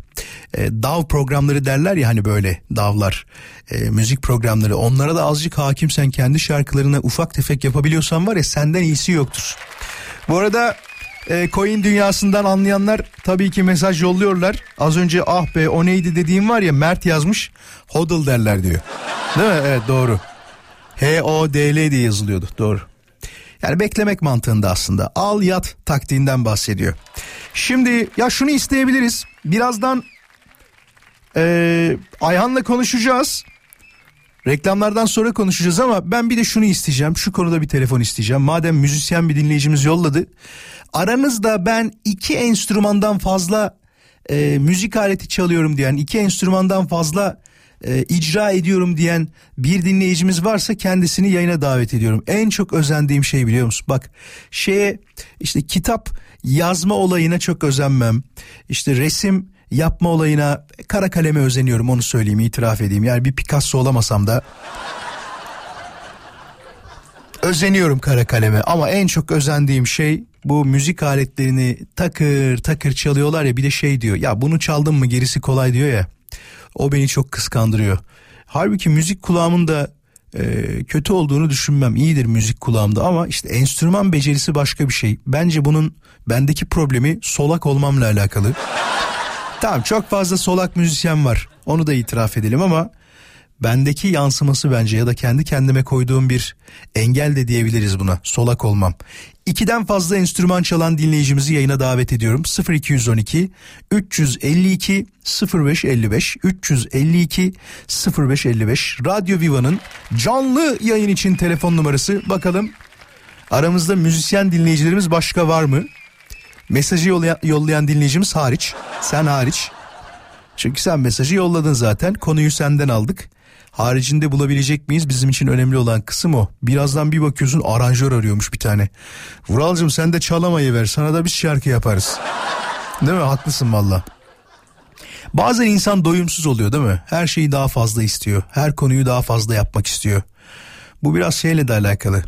E, dav programları derler ya, hani böyle davlar. E, müzik programları. Onlara da azıcık hakimsen, kendi şarkılarına ufak tefek yapabiliyorsan var ya, senden iyisi yoktur. Bu arada e, coin dünyasından anlayanlar tabii ki mesaj yolluyorlar. Az önce ah be o neydi dediğim var ya, Mert yazmış, hodl derler diyor. Değil mi? Evet doğru. H O D L diye yazılıyordu, doğru. Yani beklemek mantığında aslında. Al yat taktiğinden bahsediyor. Şimdi ya şunu isteyebiliriz. Birazdan e, Ayhan'la konuşacağız. Reklamlardan sonra konuşacağız ama ben bir de şunu isteyeceğim. Şu konuda bir telefon isteyeceğim. Madem müzisyen bir dinleyicimiz yolladı. Aranızda ben iki enstrümandan fazla e, müzik aleti çalıyorum diyen, iki enstrümandan fazla e, icra ediyorum diyen bir dinleyicimiz varsa kendisini yayına davet ediyorum. En çok özendiğim şey biliyor musun? Bak şeye işte kitap yazma olayına çok özenmem. İşte resim yapma olayına, kara kaleme özeniyorum, onu söyleyeyim, itiraf edeyim. Yani bir Picasso olamasam da özeniyorum kara kaleme, ama en çok özendiğim şey bu müzik aletlerini takır takır çalıyorlar ya, bir de şey diyor ya, bunu çaldım mı gerisi kolay diyor ya, o beni çok kıskandırıyor. Halbuki müzik kulağımın da e, kötü olduğunu düşünmem, iyidir müzik kulağımda, ama işte enstrüman becerisi başka bir şey. Bence bunun bendeki problemi solak olmamla alakalı. Tamam, çok fazla solak müzisyen var, onu da itiraf edelim, ama bendeki yansıması bence, ya da kendi kendime koyduğum bir engel de diyebiliriz buna, solak olmam. İkiden fazla enstrüman çalan dinleyicimizi yayına davet ediyorum. Sıfır iki on iki üç elli iki sıfır beş elli beş üç yüz elli iki sıfır beş elli beş Radyo Viva'nın canlı yayın için telefon numarası. Bakalım aramızda müzisyen dinleyicilerimiz başka var mı? Mesajı yollayan dinleyicimiz hariç, sen hariç. Çünkü sen mesajı yolladın zaten, konuyu senden aldık. Haricinde bulabilecek miyiz? Bizim için önemli olan kısım o. Birazdan bir bakıyorsun aranjör arıyormuş bir tane. Vuralcığım sen de çalamayı ver, sana da biz şarkı yaparız. Değil mi? Haklısın valla. Bazen insan doyumsuz oluyor değil mi? Her şeyi daha fazla istiyor. Her konuyu daha fazla yapmak istiyor. Bu biraz şeyle de alakalı.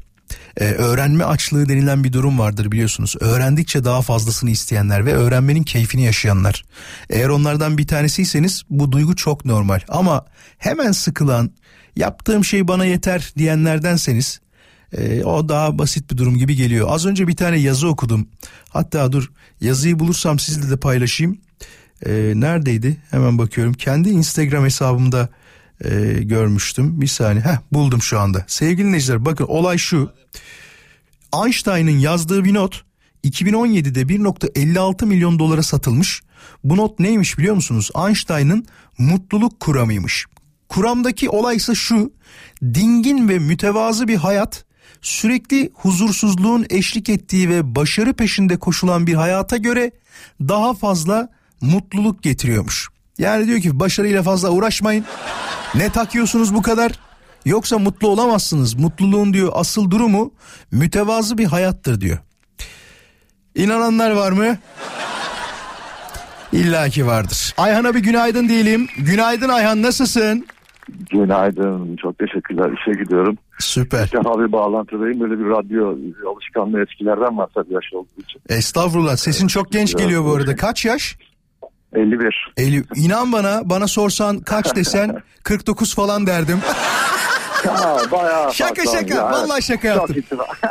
Ee, öğrenme açlığı denilen bir durum vardır biliyorsunuz. Öğrendikçe daha fazlasını isteyenler ve öğrenmenin keyfini yaşayanlar. Eğer onlardan bir tanesiyseniz bu duygu çok normal. Ama hemen sıkılan, yaptığım şey bana yeter diyenlerdenseniz e, o daha basit bir durum gibi geliyor. Az önce bir tane yazı okudum. Hatta dur yazıyı bulursam sizle de paylaşayım. E, neredeydi? Hemen bakıyorum. Kendi Instagram hesabımda e, görmüştüm. Bir saniye. Heh, buldum şu anda. Sevgili dinleyiciler bakın olay şu. Einstein'ın yazdığı bir not iki bin on yedide bir virgül elli altı milyon dolara satılmış. Bu not neymiş biliyor musunuz? Einstein'ın mutluluk kuramıymış. Kuramdaki olay ise şu: dingin ve mütevazı bir hayat, sürekli huzursuzluğun eşlik ettiği ve başarı peşinde koşulan bir hayata göre daha fazla mutluluk getiriyormuş. Yani diyor ki başarıyla fazla uğraşmayın. Ne takıyorsunuz bu kadar? Yoksa mutlu olamazsınız. Mutluluğun diyor asıl durumu mütevazı bir hayattır diyor. İnananlar var mı? İlla ki vardır. Ayhan'a bir günaydın diyelim. Günaydın Ayhan, nasılsın? Günaydın. Çok teşekkürler. İşe gidiyorum. Süper. İlk defa bir bağlantıdayım. Böyle bir radyo alışkanlığı eskilerden bahsediyor yaşlı olduğu için. Estağfurullah. Sesin evet, çok genç geliyor bu arada. Kaç yaş? elli bir. elli İnan bana, bana sorsan kaç desen kırk dokuz falan derdim. Ha, şaka şaka ya. Vallahi şaka yaptım.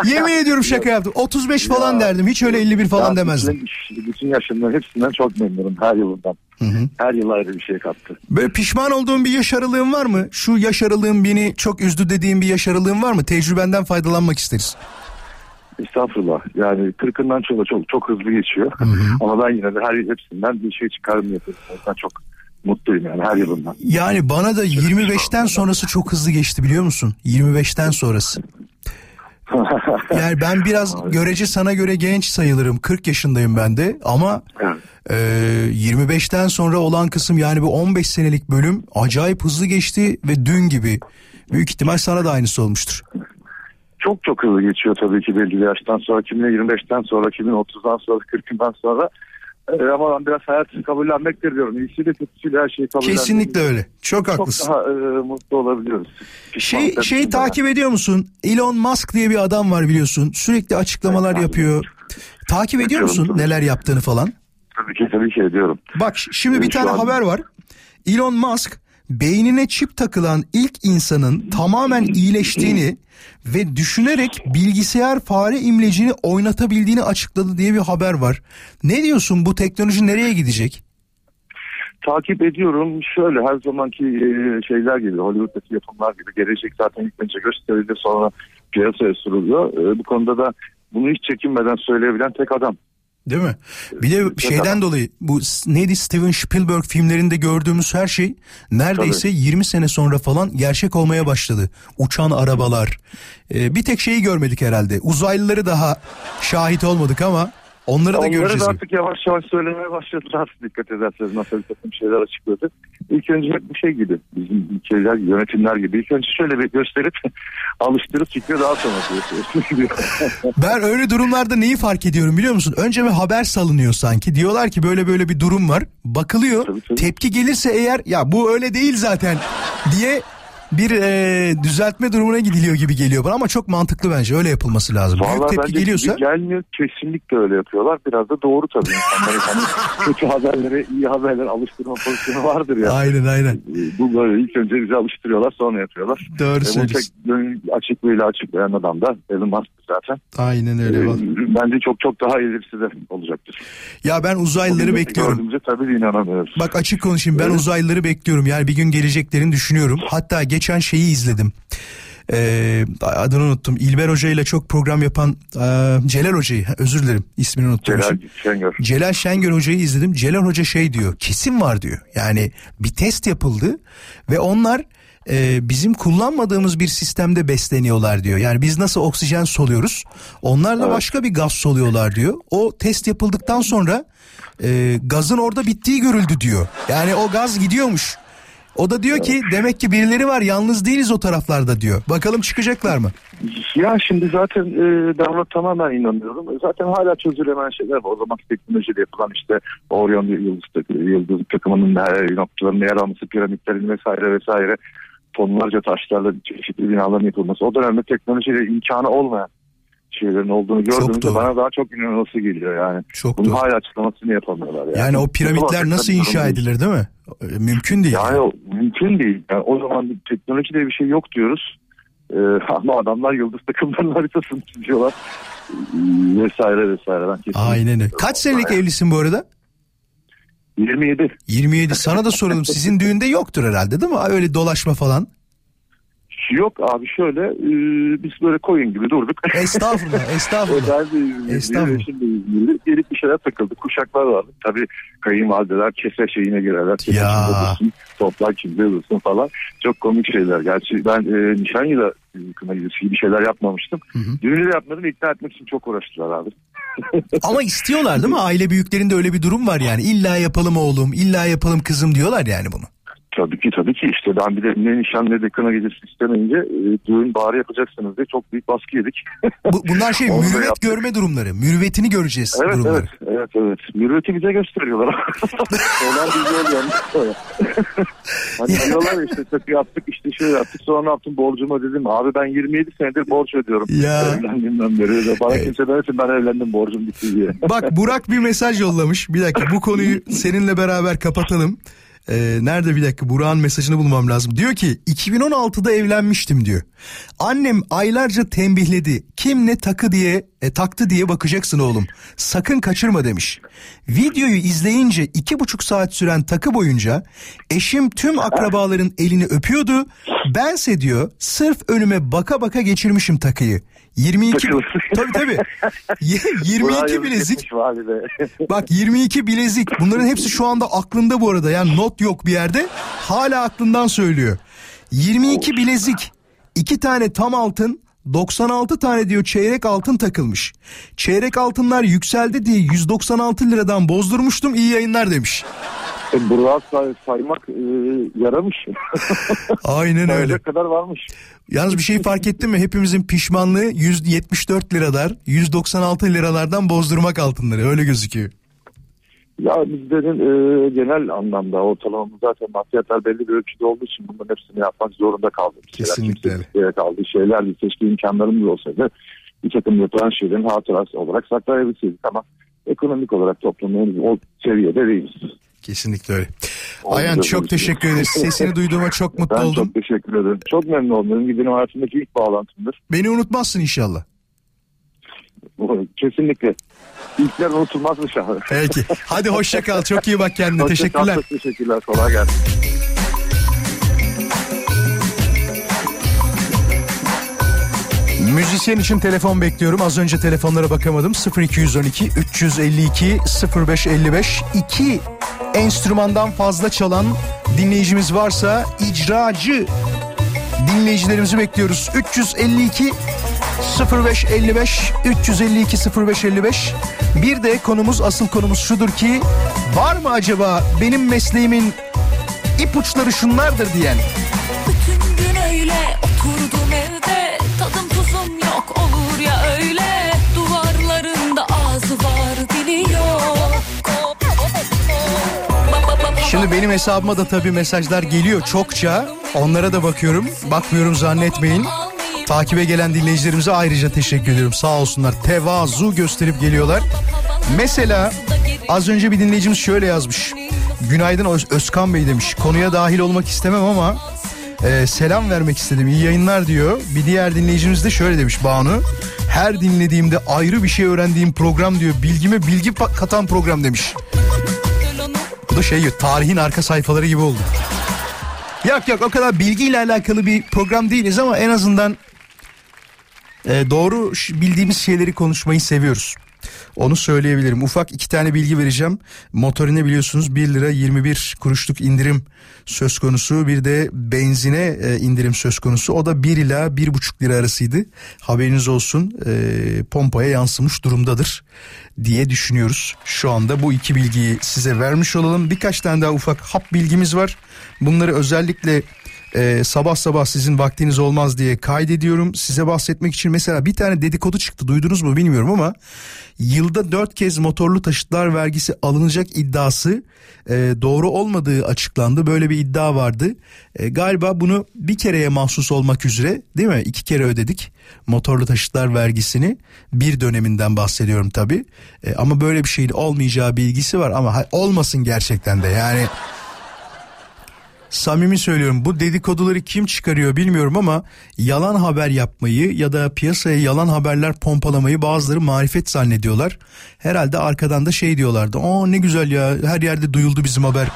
Yemin ediyorum şaka yaptım. otuz beş ya, falan derdim. Hiç öyle elli bir falan ya, demezdim. Bütün, bütün yaşımdan hepsinden çok memnunum, her yılından. Hı hı. Her yıl ayrı bir şey kattı. Böyle pişman olduğun bir yaş aralığın var mı? Şu yaş aralığın beni çok üzdü dediğin bir yaş aralığın var mı? Tecrübenden faydalanmak isteriz. Estağfurullah. Yani kırkından çok çok çok hızlı geçiyor. Hı hı. Ama ben yine de her yıl hepsinden bir şey çıkarım yapıyorum. Ben çok mutluyum yani her yılından. Yani bana da yirmi beşten sonrası çok hızlı geçti biliyor musun? yirmi beşten sonrası. Yani ben biraz görece sana göre genç sayılırım. kırk yaşındayım ben de ama e, yirmi beşten sonra olan kısım, yani bu on beş senelik bölüm acayip hızlı geçti ve dün gibi. Büyük ihtimal sana da aynısı olmuştur. Çok çok hızlı geçiyor tabii ki belli bir yaştan sonra. Kimine yirmi beşten sonra, kimine otuzdan sonra, kırkından sonra. Ama ben biraz hayatını kabullenmektir diyorum. İyisiyle kötüsüyle her şeyi kabullenmek. Kesinlikle öyle. Çok haklısın. Çok daha e, mutlu olabiliyoruz. Şey, şeyi takip ediyor musun? Elon Musk diye bir adam var biliyorsun. Sürekli açıklamalar evet, yapıyor. Abi. Takip ediyor musun tabii, neler yaptığını falan? Tabii ki tabii ki ediyorum. Bak şimdi bir yani tane an... haber var. Elon Musk beynine çip takılan ilk insanın tamamen iyileştiğini ve düşünerek bilgisayar fare imlecini oynatabildiğini açıkladı diye bir haber var. Ne diyorsun, bu teknoloji nereye gidecek? Takip ediyorum. Şöyle, her zamanki şeyler gibi, Hollywood'daki yapımlar gibi, gelecek zaten ilk önce gösterildi, sonra piyasaya sürülüyor. Bu konuda da bunu hiç çekinmeden söyleyebilen tek adam. Değil mi? Bir de evet, şeyden tamam. dolayı bu neydi, Steven Spielberg filmlerinde gördüğümüz her şey neredeyse Tabii. yirmi sene sonra falan gerçek olmaya başladı. Uçan arabalar. Ee, bir tek şeyi görmedik herhalde. Uzaylıları daha şahit olmadık ama onları da onları göreceğiz. Onları da artık yavaş yavaş söylemeye başladılar. Dikkat ederseniz nasıl bir takım şeyler açıkladı. İlk önce hep bir şey gibi. Bizim ülkeler, yönetimler gibi. İlk önce şöyle bir gösterip alıştırıp fikri daha sonra diyor. Ben öyle durumlarda neyi fark ediyorum biliyor musun? Önce bir haber salınıyor sanki. Diyorlar ki böyle böyle bir durum var. Bakılıyor. Tabii, tabii. Tepki gelirse eğer, ya bu öyle değil zaten diye bir e, düzeltme durumuna gidiliyor gibi geliyor bana, ama çok mantıklı bence, öyle yapılması lazım. Vallahi büyük tepki geliyorsa gelmiyor, kesinlikle öyle yapıyorlar. Biraz da doğru tabii. Yani kötü haberlere iyi haberler alıştırma pozisyonu vardır ya. Aynen aynen. Bu böyle ilk önce bizi alıştırıyorlar, sonra yapıyorlar. Doğru söylüyorsun. E, açıklığıyla açıklayan adam da Elon Musk zaten. Aynen öyle. E, bence çok çok daha ilerisi de olacaktır. Ya ben uzaylıları bekliyorum. Tabii inanamıyoruz. Bak açık konuşayım, ben öyle. uzaylıları bekliyorum. Yani bir gün geleceklerini düşünüyorum. Hatta geç Geçen şeyi izledim. Ee, adını unuttum. İlber Hoca ile çok program yapan e, Celal Hoca'yı, özür dilerim ismini unuttum. Celal Şengör. Celal Şengör Hoca'yı izledim. Celal Hoca şey diyor, kesin var diyor. Yani bir test yapıldı ve onlar e, bizim kullanmadığımız bir sistemde besleniyorlar diyor. Yani biz nasıl oksijen soluyoruz, onlar da evet. başka bir gaz soluyorlar diyor. O test yapıldıktan sonra e, gazın orada bittiği görüldü diyor. Yani o gaz gidiyormuş. O da diyor ki demek ki birileri var, yalnız değiliz o taraflarda diyor. Bakalım çıkacaklar mı? Ya şimdi zaten e, ben ona tamamen inanıyorum. Zaten hala çözülemeyen şeyler var. O zaman teknolojiyle yapılan işte Orion yıldız, yıldız takımının her noktalarının yer alması, piramitlerin vesaire vesaire, tonlarca taşlarla çeşitli binaların yapılması. O dönemde teknolojiyle imkanı olmayan şeylerin olduğunu gördüğümde bana daha çok inanılması geliyor yani. Çok Bunun doğru. hala açıklamasını yapamıyorlar yani. Yani o piramitler o nasıl inşa edilir değil mi? Mümkün değil. Yani o, mümkün değil. Yani o zaman teknoloji diye bir şey yok diyoruz. Ee, ama adamlar yıldız takımlarının haritasını çiziyorlar. Vesaire vesaire. Ben Aynen öyle. Kaç senelik evlisin bu arada? yirmi yedi. yirmi yedi. Sana da soralım. Sizin düğünde yoktur herhalde değil mi? Öyle dolaşma falan. Yok abi, şöyle e, biz böyle koyun gibi durduk. Estağfurullah, estağfurullah. Estağfurullah. Gelip bir şeyler takıldı, kuşaklar vardı. Tabii kayınvalideler kese şeyine girerler. Kese dursun, toplar kimde dursun falan. Çok komik şeyler. Gerçi ben e, nişanlıyla kına gidisi bir şeyler yapmamıştım. Düğünü de yapmadım, ikna etmek için çok uğraştılar abi. Ama istiyorlar değil mi? Aile büyüklerinde öyle bir durum var yani. İlla yapalım oğlum, illa yapalım kızım diyorlar yani bunu. Tabii ki tabii ki işte ben bir de ne nişan ne de kına gecesi istemeyince e, düğün bari yapacaksınız diye çok büyük baskı yedik. Bu, bunlar şey mürüvvet yaptık. Görme durumları, mürüvvetini göreceğiz evet, durumları. Evet evet evet mürüvveti bize gösteriyorlar. Onlar bize yani. Hani diyorlar işte takı yaptık işte şöyle yaptık, sonra ne yaptım, borcuma dedim abi ben yirmi yedi senedir borç ödüyorum. Ya. Evlendiğimden beri bana evet. kimse demesin ben evlendim borcum bitti diye. Bak Burak bir mesaj yollamış, bir dakika bu konuyu seninle beraber kapatalım. Ee, nerede bir dakika Burak'ın mesajını bulmam lazım. Diyor ki iki bin on altıda evlenmiştim diyor. Annem aylarca tembihledi. Kim ne takı diye e, taktı diye bakacaksın oğlum. Sakın kaçırma demiş. Videoyu izleyince iki buçuk saat süren takı boyunca eşim tüm akrabaların elini öpüyordu. Bense diyor sırf önüme baka baka geçirmişim takıyı. yirmi iki tabii tabii. yirmi iki bilezik. Bak yirmi iki bilezik. Bunların hepsi şu anda aklında bu arada. Yani not yok bir yerde. Hala aklından söylüyor. yirmi iki bilezik. iki tane tam altın, doksan altı tane diyor çeyrek altın takılmış. Çeyrek altınlar yükseldi diye yüz doksan altı liradan bozdurmuştum. İyi yayınlar demiş. Burak saymak e, yaramış. Aynen öyle. Kadar varmış. Yalnız bir şey fark ettin mi? Hepimizin pişmanlığı yüz yetmiş dört liralar, yüz doksan altı liralardan bozdurmak altınları. Öyle gözüküyor. Ya bizlerin e, genel anlamda ortalamamız zaten maddiyatlar belli bir ölçüde olduğu için bunların hepsini yapmak zorunda kaldık. Kesinlikle. Kesinlikle kaldığı şeylerdi. Keşke imkanlarımız olsaydı bir takım yapılan şeylerin hatırası olarak saklayabilseydik ama ekonomik olarak toplumun o seviyede değiliz. Kesinlikle öyle. Ayhan çok teşekkür ederiz. Sesini duyduğuma çok mutlu ben oldum. Ben çok teşekkür ederim. Çok memnun oldum. Benim hayatımdaki ilk bağlantımdır. Beni unutmazsın inşallah. Kesinlikle. İlkler unutulmaz inşallah. Peki. Hadi hoşça kal. Çok iyi bak kendine. Hoşça teşekkürler. Kal, teşekkürler. Kolay gelsin. Müzisyen için telefon bekliyorum. Az önce telefonlara bakamadım. sıfır iki on iki üç yüz elli iki sıfır beş elli beş. İki enstrümandan fazla çalan dinleyicimiz varsa icracı dinleyicilerimizi bekliyoruz. üç yüz elli iki sıfır beş elli beş üç yüz elli iki sıfır beş elli beş. Bir de konumuz, asıl konumuz şudur ki, var mı acaba benim mesleğimin ipuçları şunlardır diyen? Bütün gün öyle oturdum evde, tadım tuzum yok, olur ya öyle, duvarlarında ağzı var dili yok. Şimdi benim hesabıma da tabii mesajlar geliyor çokça, onlara da bakıyorum, bakmıyorum zannetmeyin. Takibe gelen dinleyicilerimize ayrıca teşekkür ediyorum, sağ olsunlar, tevazu gösterip geliyorlar. Mesela az önce bir dinleyicimiz şöyle yazmış: günaydın Özkan Bey demiş, konuya dahil olmak istemem ama Ee, selam vermek istedim, iyi yayınlar diyor. Bir diğer dinleyicimiz de şöyle demiş, Banu: her dinlediğimde ayrı bir şey öğrendiğim program diyor, bilgime bilgi katan program demiş. Bu da şey, tarihin arka sayfaları gibi oldu. Yok yok, o kadar bilgiyle alakalı bir program değiliz ama en azından e, doğru bildiğimiz şeyleri konuşmayı seviyoruz. Onu söyleyebilirim. Ufak iki tane bilgi vereceğim. Motorine biliyorsunuz bir lira yirmi bir kuruşluk indirim söz konusu. Bir de benzine indirim söz konusu. O da bir ila bir buçuk lira arasıydı. Haberiniz olsun, e, pompaya yansımış durumdadır diye düşünüyoruz. Şu anda bu iki bilgiyi size vermiş olalım. Birkaç tane daha ufak hap bilgimiz var. Bunları özellikle Ee, sabah sabah sizin vaktiniz olmaz diye kaydediyorum. Size bahsetmek için mesela bir tane dedikodu çıktı, duydunuz mu bilmiyorum ama yılda dört kez motorlu taşıtlar vergisi alınacak iddiası e, doğru olmadığı açıklandı. Böyle bir iddia vardı. E, galiba bunu bir kereye mahsus olmak üzere, değil mi? İki kere ödedik motorlu taşıtlar vergisini. Bir döneminden bahsediyorum tabii. E, ama böyle bir şeyin olmayacağı bilgisi var ama ha, olmasın gerçekten de yani. Samimi söylüyorum, bu dedikoduları kim çıkarıyor bilmiyorum ama yalan haber yapmayı ya da piyasaya yalan haberler pompalamayı bazıları marifet zannediyorlar. Herhalde arkadan da şey diyorlardı, aa ne güzel ya, her yerde duyuldu bizim haber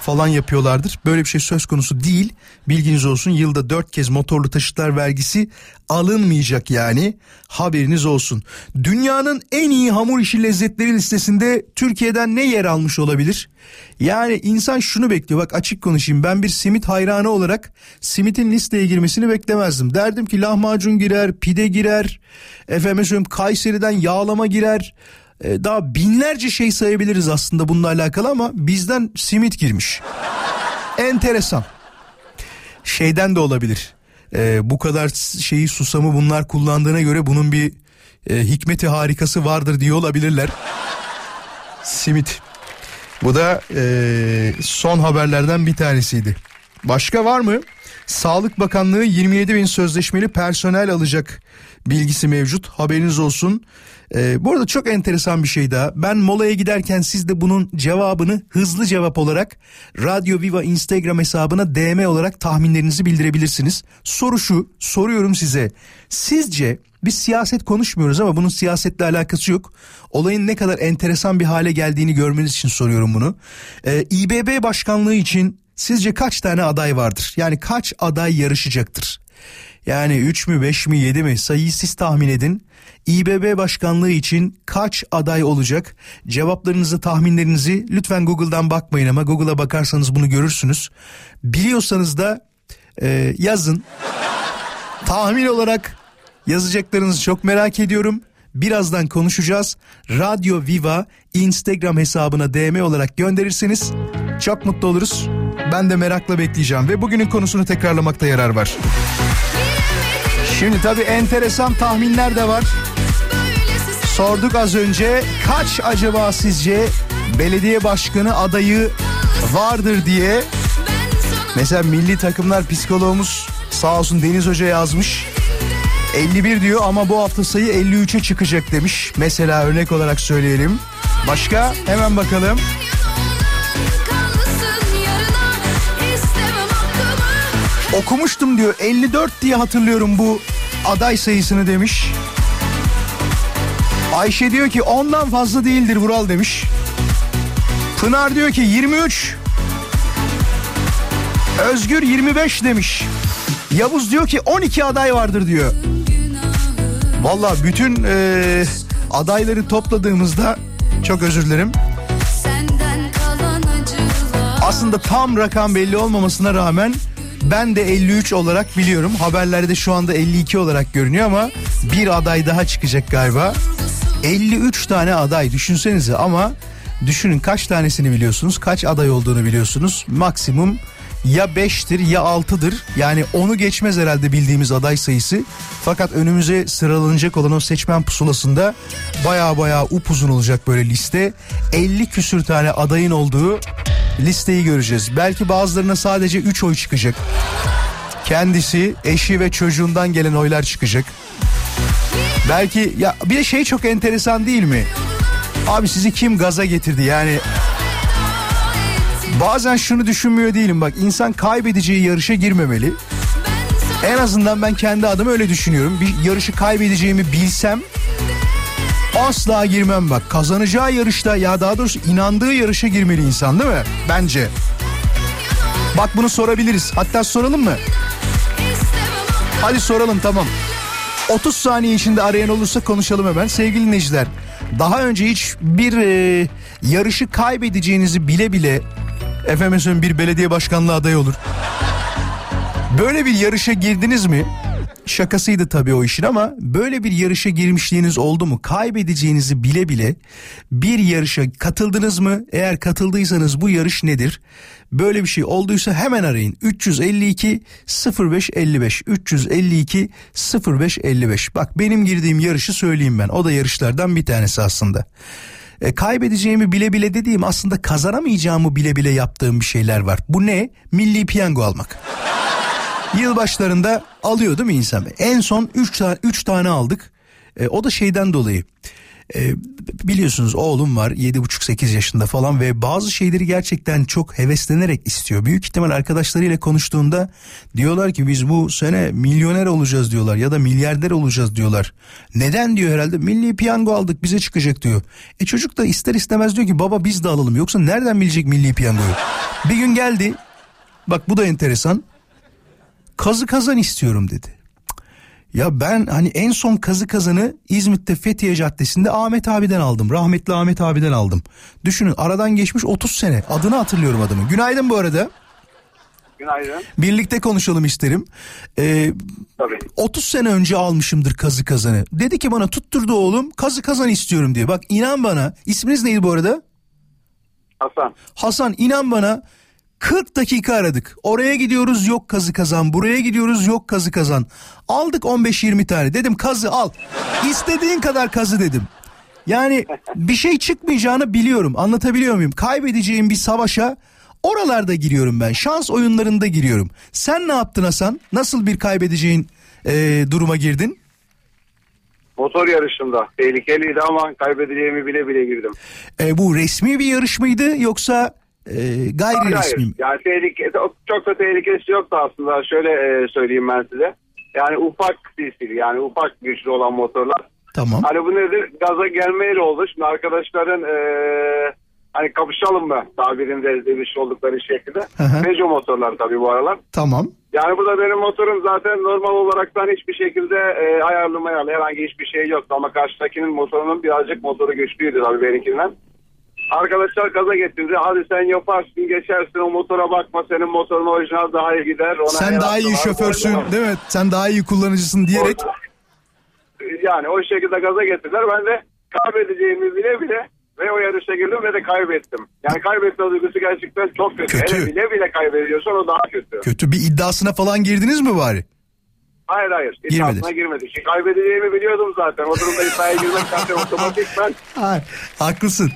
falan yapıyorlardır. Böyle bir şey söz konusu değil, bilginiz olsun. Yılda dört kez motorlu taşıtlar vergisi alınmayacak yani, haberiniz olsun. Dünyanın en iyi hamur işi lezzetleri listesinde Türkiye'den ne yer almış olabilir? Yani insan şunu bekliyor, bak açık konuşayım, ben bir simit hayranı olarak simitin listeye girmesini beklemezdim. Derdim ki lahmacun girer, pide girer, efendim söyleyeyim Kayseri'den yağlama girer. Daha binlerce şey sayabiliriz aslında bununla alakalı ama bizden simit girmiş. Enteresan. Şeyden de olabilir. Ee, bu kadar şeyi, susamı bunlar kullandığına göre bunun bir e, hikmeti harikası vardır diye olabilirler. Simit. Bu da e, son haberlerden bir tanesiydi. Başka var mı? Sağlık Bakanlığı yirmi yedi bin sözleşmeli personel alacak bilgisi mevcut. Haberiniz olsun. Ee, bu arada çok enteresan bir şey daha. Ben molaya giderken siz de bunun cevabını hızlı cevap olarak Radyo Viva Instagram hesabına D M olarak tahminlerinizi bildirebilirsiniz. Soru şu, soruyorum size. Sizce, biz siyaset konuşmuyoruz ama bunun siyasetle alakası yok, olayın ne kadar enteresan bir hale geldiğini görmeniz için soruyorum bunu. Ee, İBB başkanlığı için sizce kaç tane aday vardır? Yani kaç aday yarışacaktır? Yani üç mü beş mi yedi mi, sayıyı siz tahmin edin. İBB başkanlığı için kaç aday olacak? Cevaplarınızı, tahminlerinizi lütfen Google'dan bakmayın ama Google'a bakarsanız bunu görürsünüz. Biliyorsanız da e, yazın. Tahmin olarak yazacaklarınızı çok merak ediyorum. Birazdan konuşacağız. Radyo Viva Instagram hesabına D M olarak gönderirseniz çok mutlu oluruz. Ben de merakla bekleyeceğim ve bugünün konusunu tekrarlamakta yarar var. Şimdi tabii enteresan tahminler de var. Sorduk az önce, kaç acaba sizce belediye başkanı adayı vardır diye. Mesela milli takımlar psikologumuz sağ olsun Deniz Hoca yazmış. elli bir diyor ama bu hafta sayı elli üçe çıkacak demiş. Mesela örnek olarak söyleyelim. Başka hemen bakalım. Okumuştum diyor, elli dört diye hatırlıyorum bu aday sayısını demiş. Ayşe diyor ki ondan fazla değildir Vural demiş. Pınar diyor ki yirmi üç. Özgür yirmi beş demiş. Yavuz diyor ki on iki aday vardır diyor. Vallahi bütün ee, adayları topladığımızda, çok özür dilerim, aslında tam rakam belli olmamasına rağmen ben de elli üç olarak biliyorum. Haberlerde şu anda elli iki olarak görünüyor ama bir aday daha çıkacak galiba. elli üç tane aday düşünsenize, ama düşünün kaç tanesini biliyorsunuz, kaç aday olduğunu biliyorsunuz. Maksimum ya beştir ya altıdır. Yani onu geçmez herhalde bildiğimiz aday sayısı. Fakat önümüze sıralanacak olan o seçmen pusulasında baya baya upuzun olacak böyle liste. elli küsür tane adayın olduğu listeyi göreceğiz. Belki bazılarına sadece üç oy çıkacak. Kendisi, eşi ve çocuğundan gelen oylar çıkacak. Belki ya bir de şey çok enteresan değil mi? Abi sizi kim gaza getirdi yani? Bazen şunu düşünmüyor değilim bak, insan kaybedeceği yarışa girmemeli. En azından ben kendi adıma öyle düşünüyorum. Bir yarışı kaybedeceğimi bilsem asla girmem bak. Kazanacağı yarışta, ya daha doğrusu inandığı yarışa girmeli insan, değil mi? Bence. Bak bunu sorabiliriz. Hatta soralım mı? Hadi soralım, tamam. otuz saniye içinde arayan olursa konuşalım hemen. Sevgili dinleyiciler, daha önce hiç bir e, yarışı kaybedeceğinizi bile bile, efendim bir belediye başkanlığı adayı olur, böyle bir yarışa girdiniz mi? Şakasıydı tabii o işin ama böyle bir yarışa girmişliğiniz oldu mu? Kaybedeceğinizi bile bile bir yarışa katıldınız mı? Eğer katıldıysanız bu yarış nedir? Böyle bir şey olduysa hemen arayın. üç yüz elli iki sıfır beş elli beş üç yüz elli iki sıfır beş elli beş. Bak benim girdiğim yarışı söyleyeyim ben. O da yarışlardan bir tanesi aslında. E, kaybedeceğimi bile bile dediğim, aslında kazanamayacağımı bile bile yaptığım bir şeyler var. Bu ne? Milli piyango almak. Yılbaşlarında alıyor değil mi insan? En son üç tane aldık. E, o da şeyden dolayı. E, biliyorsunuz oğlum var yedi buçuk sekiz yaşında falan ve bazı şeyleri gerçekten çok heveslenerek istiyor. Büyük ihtimal arkadaşlarıyla konuştuğunda diyorlar ki biz bu sene milyoner olacağız diyorlar ya da milyarder olacağız diyorlar. Neden diyor, herhalde milli piyango aldık bize çıkacak diyor. E çocuk da ister istemez diyor ki baba biz de alalım, yoksa nereden bilecek milli piyangoyu? Bir gün geldi, bak bu da enteresan, kazı kazan istiyorum dedi. Ya ben hani en son kazı kazanı İzmit'te Fethiye Caddesi'nde Ahmet abiden aldım. Rahmetli Ahmet abiden aldım. Düşünün aradan geçmiş otuz sene. Adını hatırlıyorum adamı. Günaydın bu arada. Günaydın. Birlikte konuşalım isterim. Ee, Tabii. otuz sene önce almışımdır kazı kazanı. Dedi ki bana, tutturdu oğlum kazı kazan istiyorum diye. Bak inan bana. İsminiz neydi bu arada? Hasan. Hasan, inan bana. kırk dakika aradık. Oraya gidiyoruz yok kazı kazan. Buraya gidiyoruz yok kazı kazan. Aldık on beş yirmi tane. Dedim kazı al. İstediğin kadar kazı dedim. Yani bir şey çıkmayacağını biliyorum. Anlatabiliyor muyum? Kaybedeceğim bir savaşa oralarda giriyorum ben. Şans oyunlarında giriyorum. Sen ne yaptın Hasan? Nasıl bir kaybedeceğin ee, duruma girdin? Motor yarışında. Tehlikeliydi ama kaybedeceğimi bile bile girdim. E, bu resmi bir yarış mıydı yoksa... E, gayri hayır, resmi mi? Yani tehlike, çok da tehlikesi yoktu aslında. Şöyle e, söyleyeyim ben size. Yani ufak sisli, yani ufak güçlü olan motorlar. Tamam. Hani bu nedir? Gaza gelmeyle oldu. Şimdi arkadaşların e, hani kapışalım mı tabirinde demiş oldukları şekilde. Peugeot motorlar tabii bu aralar. Tamam. Yani bu da benim motorum zaten normal olaraktan hiçbir şekilde e, ayarlı mayarlı herhangi hiçbir şey yoktu. Ama karşıdakinin motorunun birazcık motoru güçlüydü tabii benimkinden. Arkadaşlar gaza getirdi. Hadi sen yaparsın, geçersin, o motora bakma, senin motorun orijinal daha iyi gider. Ona sen daha iyi şoförsün, değil mi? Sen daha iyi kullanıcısın diyerek. Yani o şekilde gaza getirdiler. Ben de kaybedeceğimi bile bile ve o yarışa girdim ve de kaybettim. Yani kaybetme duygusu gerçekten çok kötü. kötü. Hele bile bile kaybediyorsan o daha kötü. Kötü. Bir iddiasına falan girdiniz mi bari? Hayır hayır. İddiasına girmedik. Şimdi kaybedeceğimi biliyordum zaten. O durumda iddiaya girmek zaten otomatik ben. Hayır. Haklısın.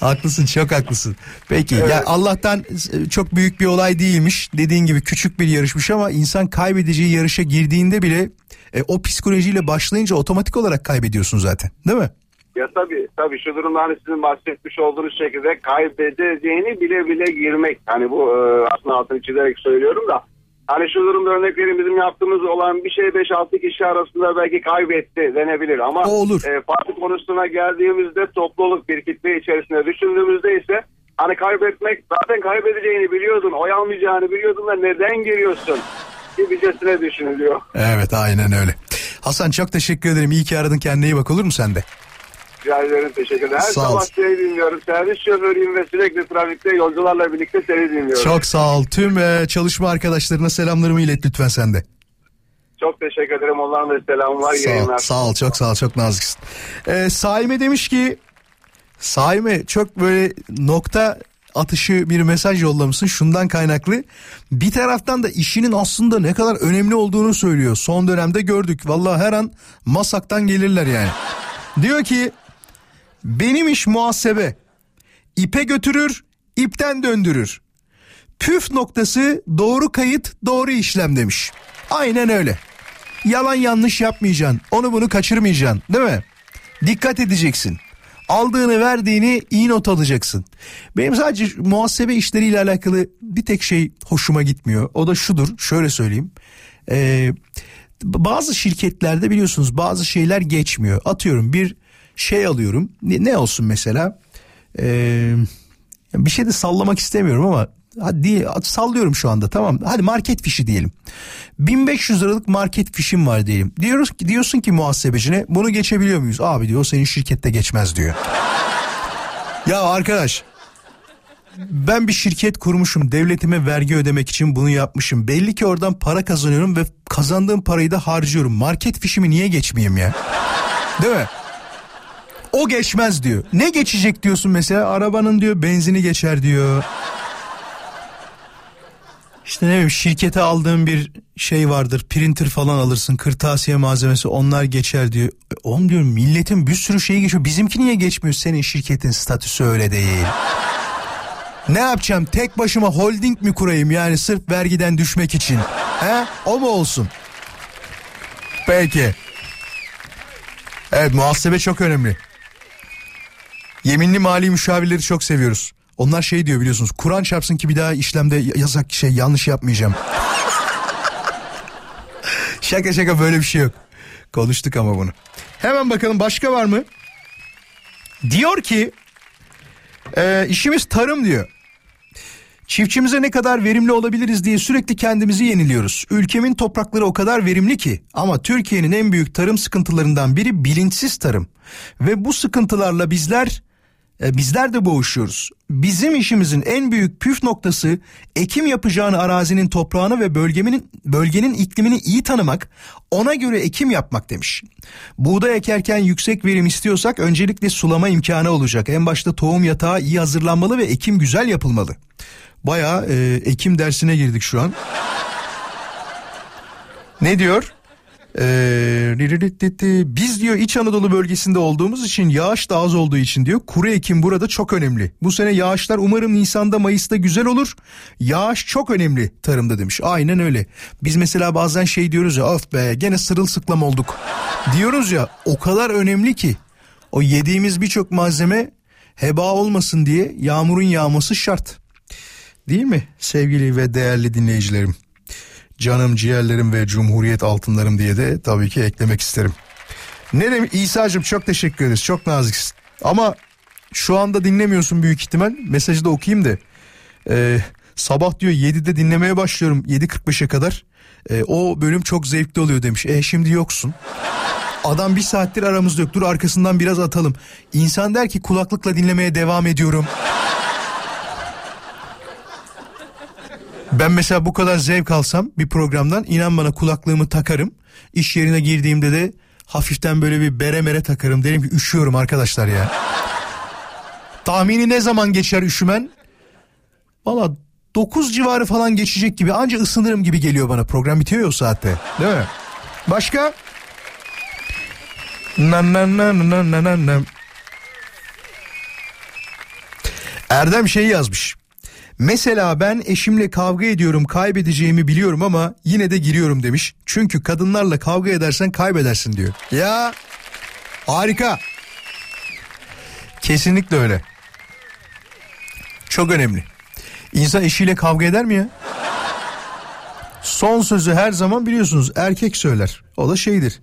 Haklısın, çok haklısın. Peki evet. Ya Allah'tan çok büyük bir olay değilmiş. Dediğin gibi küçük bir yarışmış ama insan kaybedeceği yarışa girdiğinde bile e, o psikolojiyle başlayınca otomatik olarak kaybediyorsun zaten, değil mi? Ya tabii tabii şu durumda hani sizin bahsetmiş olduğunuz şekilde kaybedeceğini bile bile girmek. Hani bu e, aslında altını çizerek söylüyorum da Hani şu durumda örnek vereyim, bizim yaptığımız olan bir şey beş altı kişi arasında belki kaybetti denebilir ama e, parti konusuna geldiğimizde topluluk bir kitle içerisinde düşündüğümüzde ise hani kaybetmek, zaten kaybedeceğini biliyordun, oy almayacağını biliyordun da neden giriyorsun gibicesine düşünülüyor. Evet, aynen öyle. Hasan, çok teşekkür ederim, iyi ki aradın, kendine iyi bak, olur mu sen de? Rica ederim, teşekkür ederim. Her sağ sabah seni dinliyorum. Servis şoförüyüm ve sürekli trafikte yolcularla birlikte seni dinliyorum. Çok sağ ol. Tüm e, çalışma arkadaşlarına selamlarımı ilet lütfen sen de. Çok teşekkür ederim. Onların da selamı var. Sağ ol, sağ ol. Çok sağ ol. Çok naziksin. Ee, Saime demiş ki, Saime çok böyle nokta atışı bir mesaj yollamışsın şundan kaynaklı. Bir taraftan da işinin aslında ne kadar önemli olduğunu söylüyor. Son dönemde gördük. Vallahi her an masaktan gelirler yani. Diyor ki, benim iş muhasebe. İpe götürür, ipten döndürür. Püf noktası doğru kayıt, doğru işlem demiş. Aynen öyle. Yalan yanlış yapmayacaksın. Onu bunu kaçırmayacaksın, değil mi? Dikkat edeceksin. Aldığını verdiğini iyi not alacaksın. Benim sadece muhasebe işleriyle alakalı bir tek şey hoşuma gitmiyor. O da şudur. Şöyle söyleyeyim. Ee, bazı şirketlerde biliyorsunuz bazı şeyler geçmiyor. Atıyorum bir şey alıyorum, ne olsun mesela, ee, bir şey de sallamak istemiyorum ama hadi sallıyorum şu anda, tamam, hadi market fişi diyelim, bin beş yüz liralık market fişim var diyelim, diyoruz ki, diyorsun ki muhasebecine, bunu geçebiliyor muyuz? Abi diyor, senin şirkette geçmez diyor. Ya arkadaş, ben bir şirket kurmuşum, devletime vergi ödemek için bunu yapmışım, belli ki oradan para kazanıyorum ve kazandığım parayı da harcıyorum, market fişimi niye geçmeyeyim ya, değil mi? O geçmez diyor. Ne geçecek diyorsun mesela? Arabanın diyor benzini geçer diyor. İşte ne bileyim, şirkete aldığın bir şey vardır. Printer falan alırsın. Kırtasiye malzemesi, onlar geçer diyor. E, oğlum diyorum, milletin bir sürü şeyi geçiyor. Bizimki niye geçmiyor? Senin şirketin statüsü öyle değil. Ne yapacağım? Tek başıma holding mi kurayım? Yani sırf vergiden düşmek için. He? O mu olsun? Peki. Evet, muhasebe çok önemli. Yeminli mali müşavirleri çok seviyoruz. Onlar şey diyor biliyorsunuz. Kur'an çarpsın ki bir daha işlemde yazak şey yanlış yapmayacağım. Şaka şaka, böyle bir şey yok. Konuştuk ama bunu. Hemen bakalım başka var mı? Diyor ki e, işimiz tarım diyor. Çiftçimize ne kadar verimli olabiliriz diye sürekli kendimizi yeniliyoruz. Ülkemin toprakları o kadar verimli ki, ama Türkiye'nin en büyük tarım sıkıntılarından biri bilinçsiz tarım. Ve bu sıkıntılarla bizler e, bizler de boğuşuyoruz. Bizim işimizin en büyük püf noktası, ekim yapacağın arazinin toprağını ve bölgenin, bölgenin iklimini iyi tanımak, ona göre ekim yapmak demiş. Buğday ekerken yüksek verim istiyorsak öncelikle sulama imkanı olacak. En başta tohum yatağı iyi hazırlanmalı ve ekim güzel yapılmalı. Bayağı e, ekim dersine girdik şu an. Ne diyor? Ee, biz diyor İç Anadolu bölgesinde olduğumuz için, yağış da az olduğu için diyor, kuru ekim burada çok önemli. Bu sene yağışlar umarım Nisan'da Mayıs'ta güzel olur. Yağış çok önemli tarımda demiş. Aynen öyle. Biz mesela bazen şey diyoruz ya, of be gene sırılsıklam olduk diyoruz ya, o kadar önemli ki. O yediğimiz birçok malzeme heba olmasın diye yağmurun yağması şart. Değil mi sevgili ve değerli dinleyicilerim? Canım, ciğerlerim ve Cumhuriyet altınlarım diye de tabii ki eklemek isterim. Ne demek İsa'cığım, çok teşekkür ederiz, çok naziksin. Ama şu anda dinlemiyorsun büyük ihtimal. Mesajı da okuyayım da. Ee, sabah diyor yedide dinlemeye başlıyorum, yedi kırk beşe kadar. Ee, o bölüm çok zevkli oluyor demiş. E şimdi yoksun. Adam bir saattir aramızda yok. Dur arkasından biraz atalım. İnsan der ki kulaklıkla dinlemeye devam ediyorum. Ben mesela bu kadar zevk alsam bir programdan, inan bana kulaklığımı takarım. İş yerine girdiğimde de hafiften böyle bir bere mere takarım. Derim ki üşüyorum arkadaşlar ya. Tahmini ne zaman geçer üşümen? Valla dokuz civarı falan geçecek gibi, anca ısınırım gibi geliyor bana. Program bitiyor ya o saatte, değil mi? Başka? Nan nan nan nan nan nan. Erdem şeyi yazmış. Mesela ben eşimle kavga ediyorum, kaybedeceğimi biliyorum ama yine de giriyorum demiş. Çünkü kadınlarla kavga edersen kaybedersin diyor. Ya harika. Kesinlikle öyle. Çok önemli. İnsan eşiyle kavga eder mi ya? Son sözü her zaman biliyorsunuz erkek söyler. O da şeydir.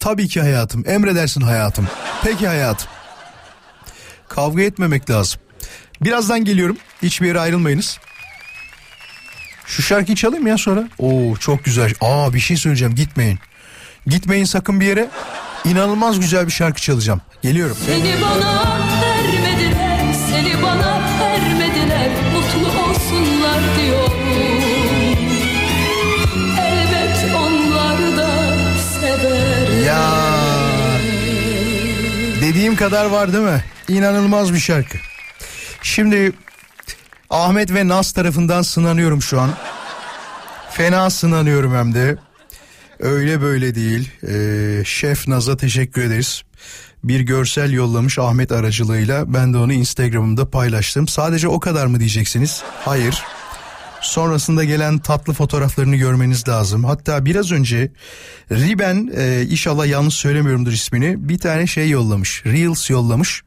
Tabii ki hayatım, emredersin hayatım. Peki hayatım. Kavga etmemek lazım. Birazdan geliyorum. Hiçbir yere ayrılmayınız. Şu şarkıyı çalayım ya sonra. Oo çok güzel. Aa bir şey söyleyeceğim, gitmeyin. Gitmeyin sakın bir yere. İnanılmaz güzel bir şarkı çalacağım. Geliyorum. Seni bana vermediler, seni bana vermediler. Mutlu olsunlar diyor. Elbet onlar da sever. Ya dediğim kadar var değil mi? İnanılmaz bir şarkı. Şimdi Ahmet ve Naz tarafından sınanıyorum şu an. Fena sınanıyorum hem de. Öyle böyle değil. Ee, Şef Naz'a teşekkür ederiz. Bir görsel yollamış Ahmet aracılığıyla. Ben de onu Instagram'ımda paylaştım. Sadece o kadar mı diyeceksiniz? Hayır. Sonrasında gelen tatlı fotoğraflarını görmeniz lazım. Hatta biraz önce Riben, e, inşallah yanlış söylemiyorumdur ismini, bir tane şey yollamış. Reels yollamış.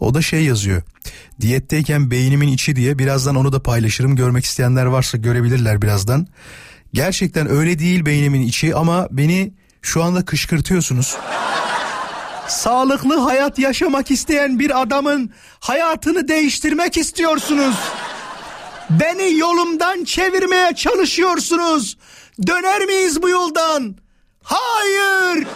O da şey yazıyor. Diyetteyken beynimin içi diye. Birazdan onu da paylaşırım. Görmek isteyenler varsa görebilirler birazdan. Gerçekten öyle değil beynimin içi ama beni şu anda kışkırtıyorsunuz. Sağlıklı hayat yaşamak isteyen bir adamın hayatını değiştirmek istiyorsunuz. Beni yolumdan çevirmeye çalışıyorsunuz. Döner miyiz bu yoldan? Hayır.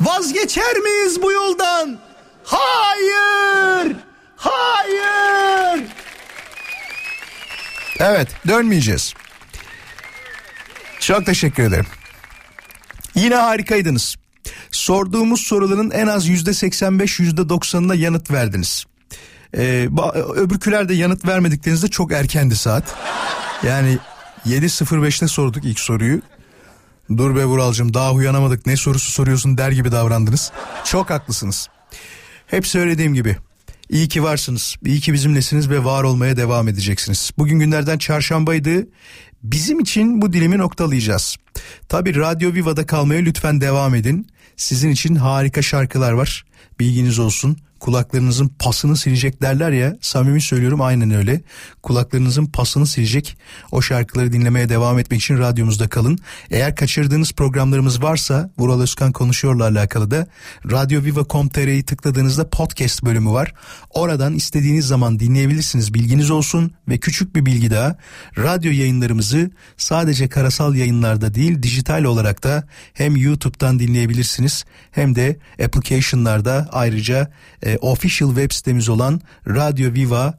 Vazgeçer miyiz bu yoldan? Hayır. Hayır. Evet, dönmeyeceğiz. Çok teşekkür ederim. Yine harikaydınız. Sorduğumuz soruların en az yüzde seksen beş yüzde doksanına yanıt verdiniz. Ee, öbürkülerde yanıt vermediklerinizde çok erkendi saat. Yani yedi sıfır beşte sorduk ilk soruyu. Dur be Vuralcığım, daha uyanamadık, ne sorusu soruyorsun der gibi davrandınız. Çok haklısınız. Hep söylediğim gibi. İyi ki varsınız. İyi ki bizimlesiniz ve var olmaya devam edeceksiniz. Bugün günlerden çarşambaydı. Bizim için bu dilimi noktalayacağız. Tabii Radyo Viva'da kalmaya lütfen devam edin. Sizin için harika şarkılar var. Bilginiz olsun. Kulaklarınızın pasını silecek derler ya. Samimi söylüyorum, aynen öyle. Kulaklarınızın pasını silecek o şarkıları dinlemeye devam etmek için radyomuzda kalın. Eğer kaçırdığınız programlarımız varsa Vural Özkan Konuşuyor'la alakalı da radyoviva nokta com nokta tr'yi tıkladığınızda podcast bölümü var. Oradan istediğiniz zaman dinleyebilirsiniz. Bilginiz olsun. Ve küçük bir bilgi daha. Radyo yayınlarımızı sadece karasal yayınlarda değil, dijital olarak da hem YouTube'dan dinleyebilirsiniz hem de application'larda, ayrıca E, official web sitemiz olan radyoviva nokta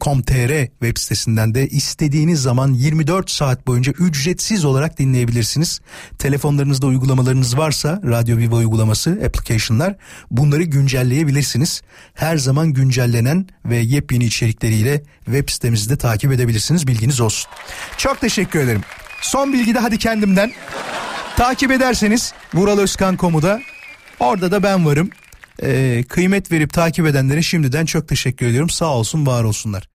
com nokta tr web sitesinden de istediğiniz zaman yirmi dört saat boyunca ücretsiz olarak dinleyebilirsiniz. Telefonlarınızda uygulamalarınız varsa Radyo Viva uygulaması, application'lar, bunları güncelleyebilirsiniz. Her zaman güncellenen ve yepyeni içerikleriyle web sitemizi de takip edebilirsiniz. Bilginiz olsun. Çok teşekkür ederim. Son bilgi de hadi kendimden. Takip ederseniz Vural Özkan komuda, orada da ben varım. Ee, kıymet verip takip edenlere şimdiden çok teşekkür ediyorum. Sağ olsun, var olsunlar.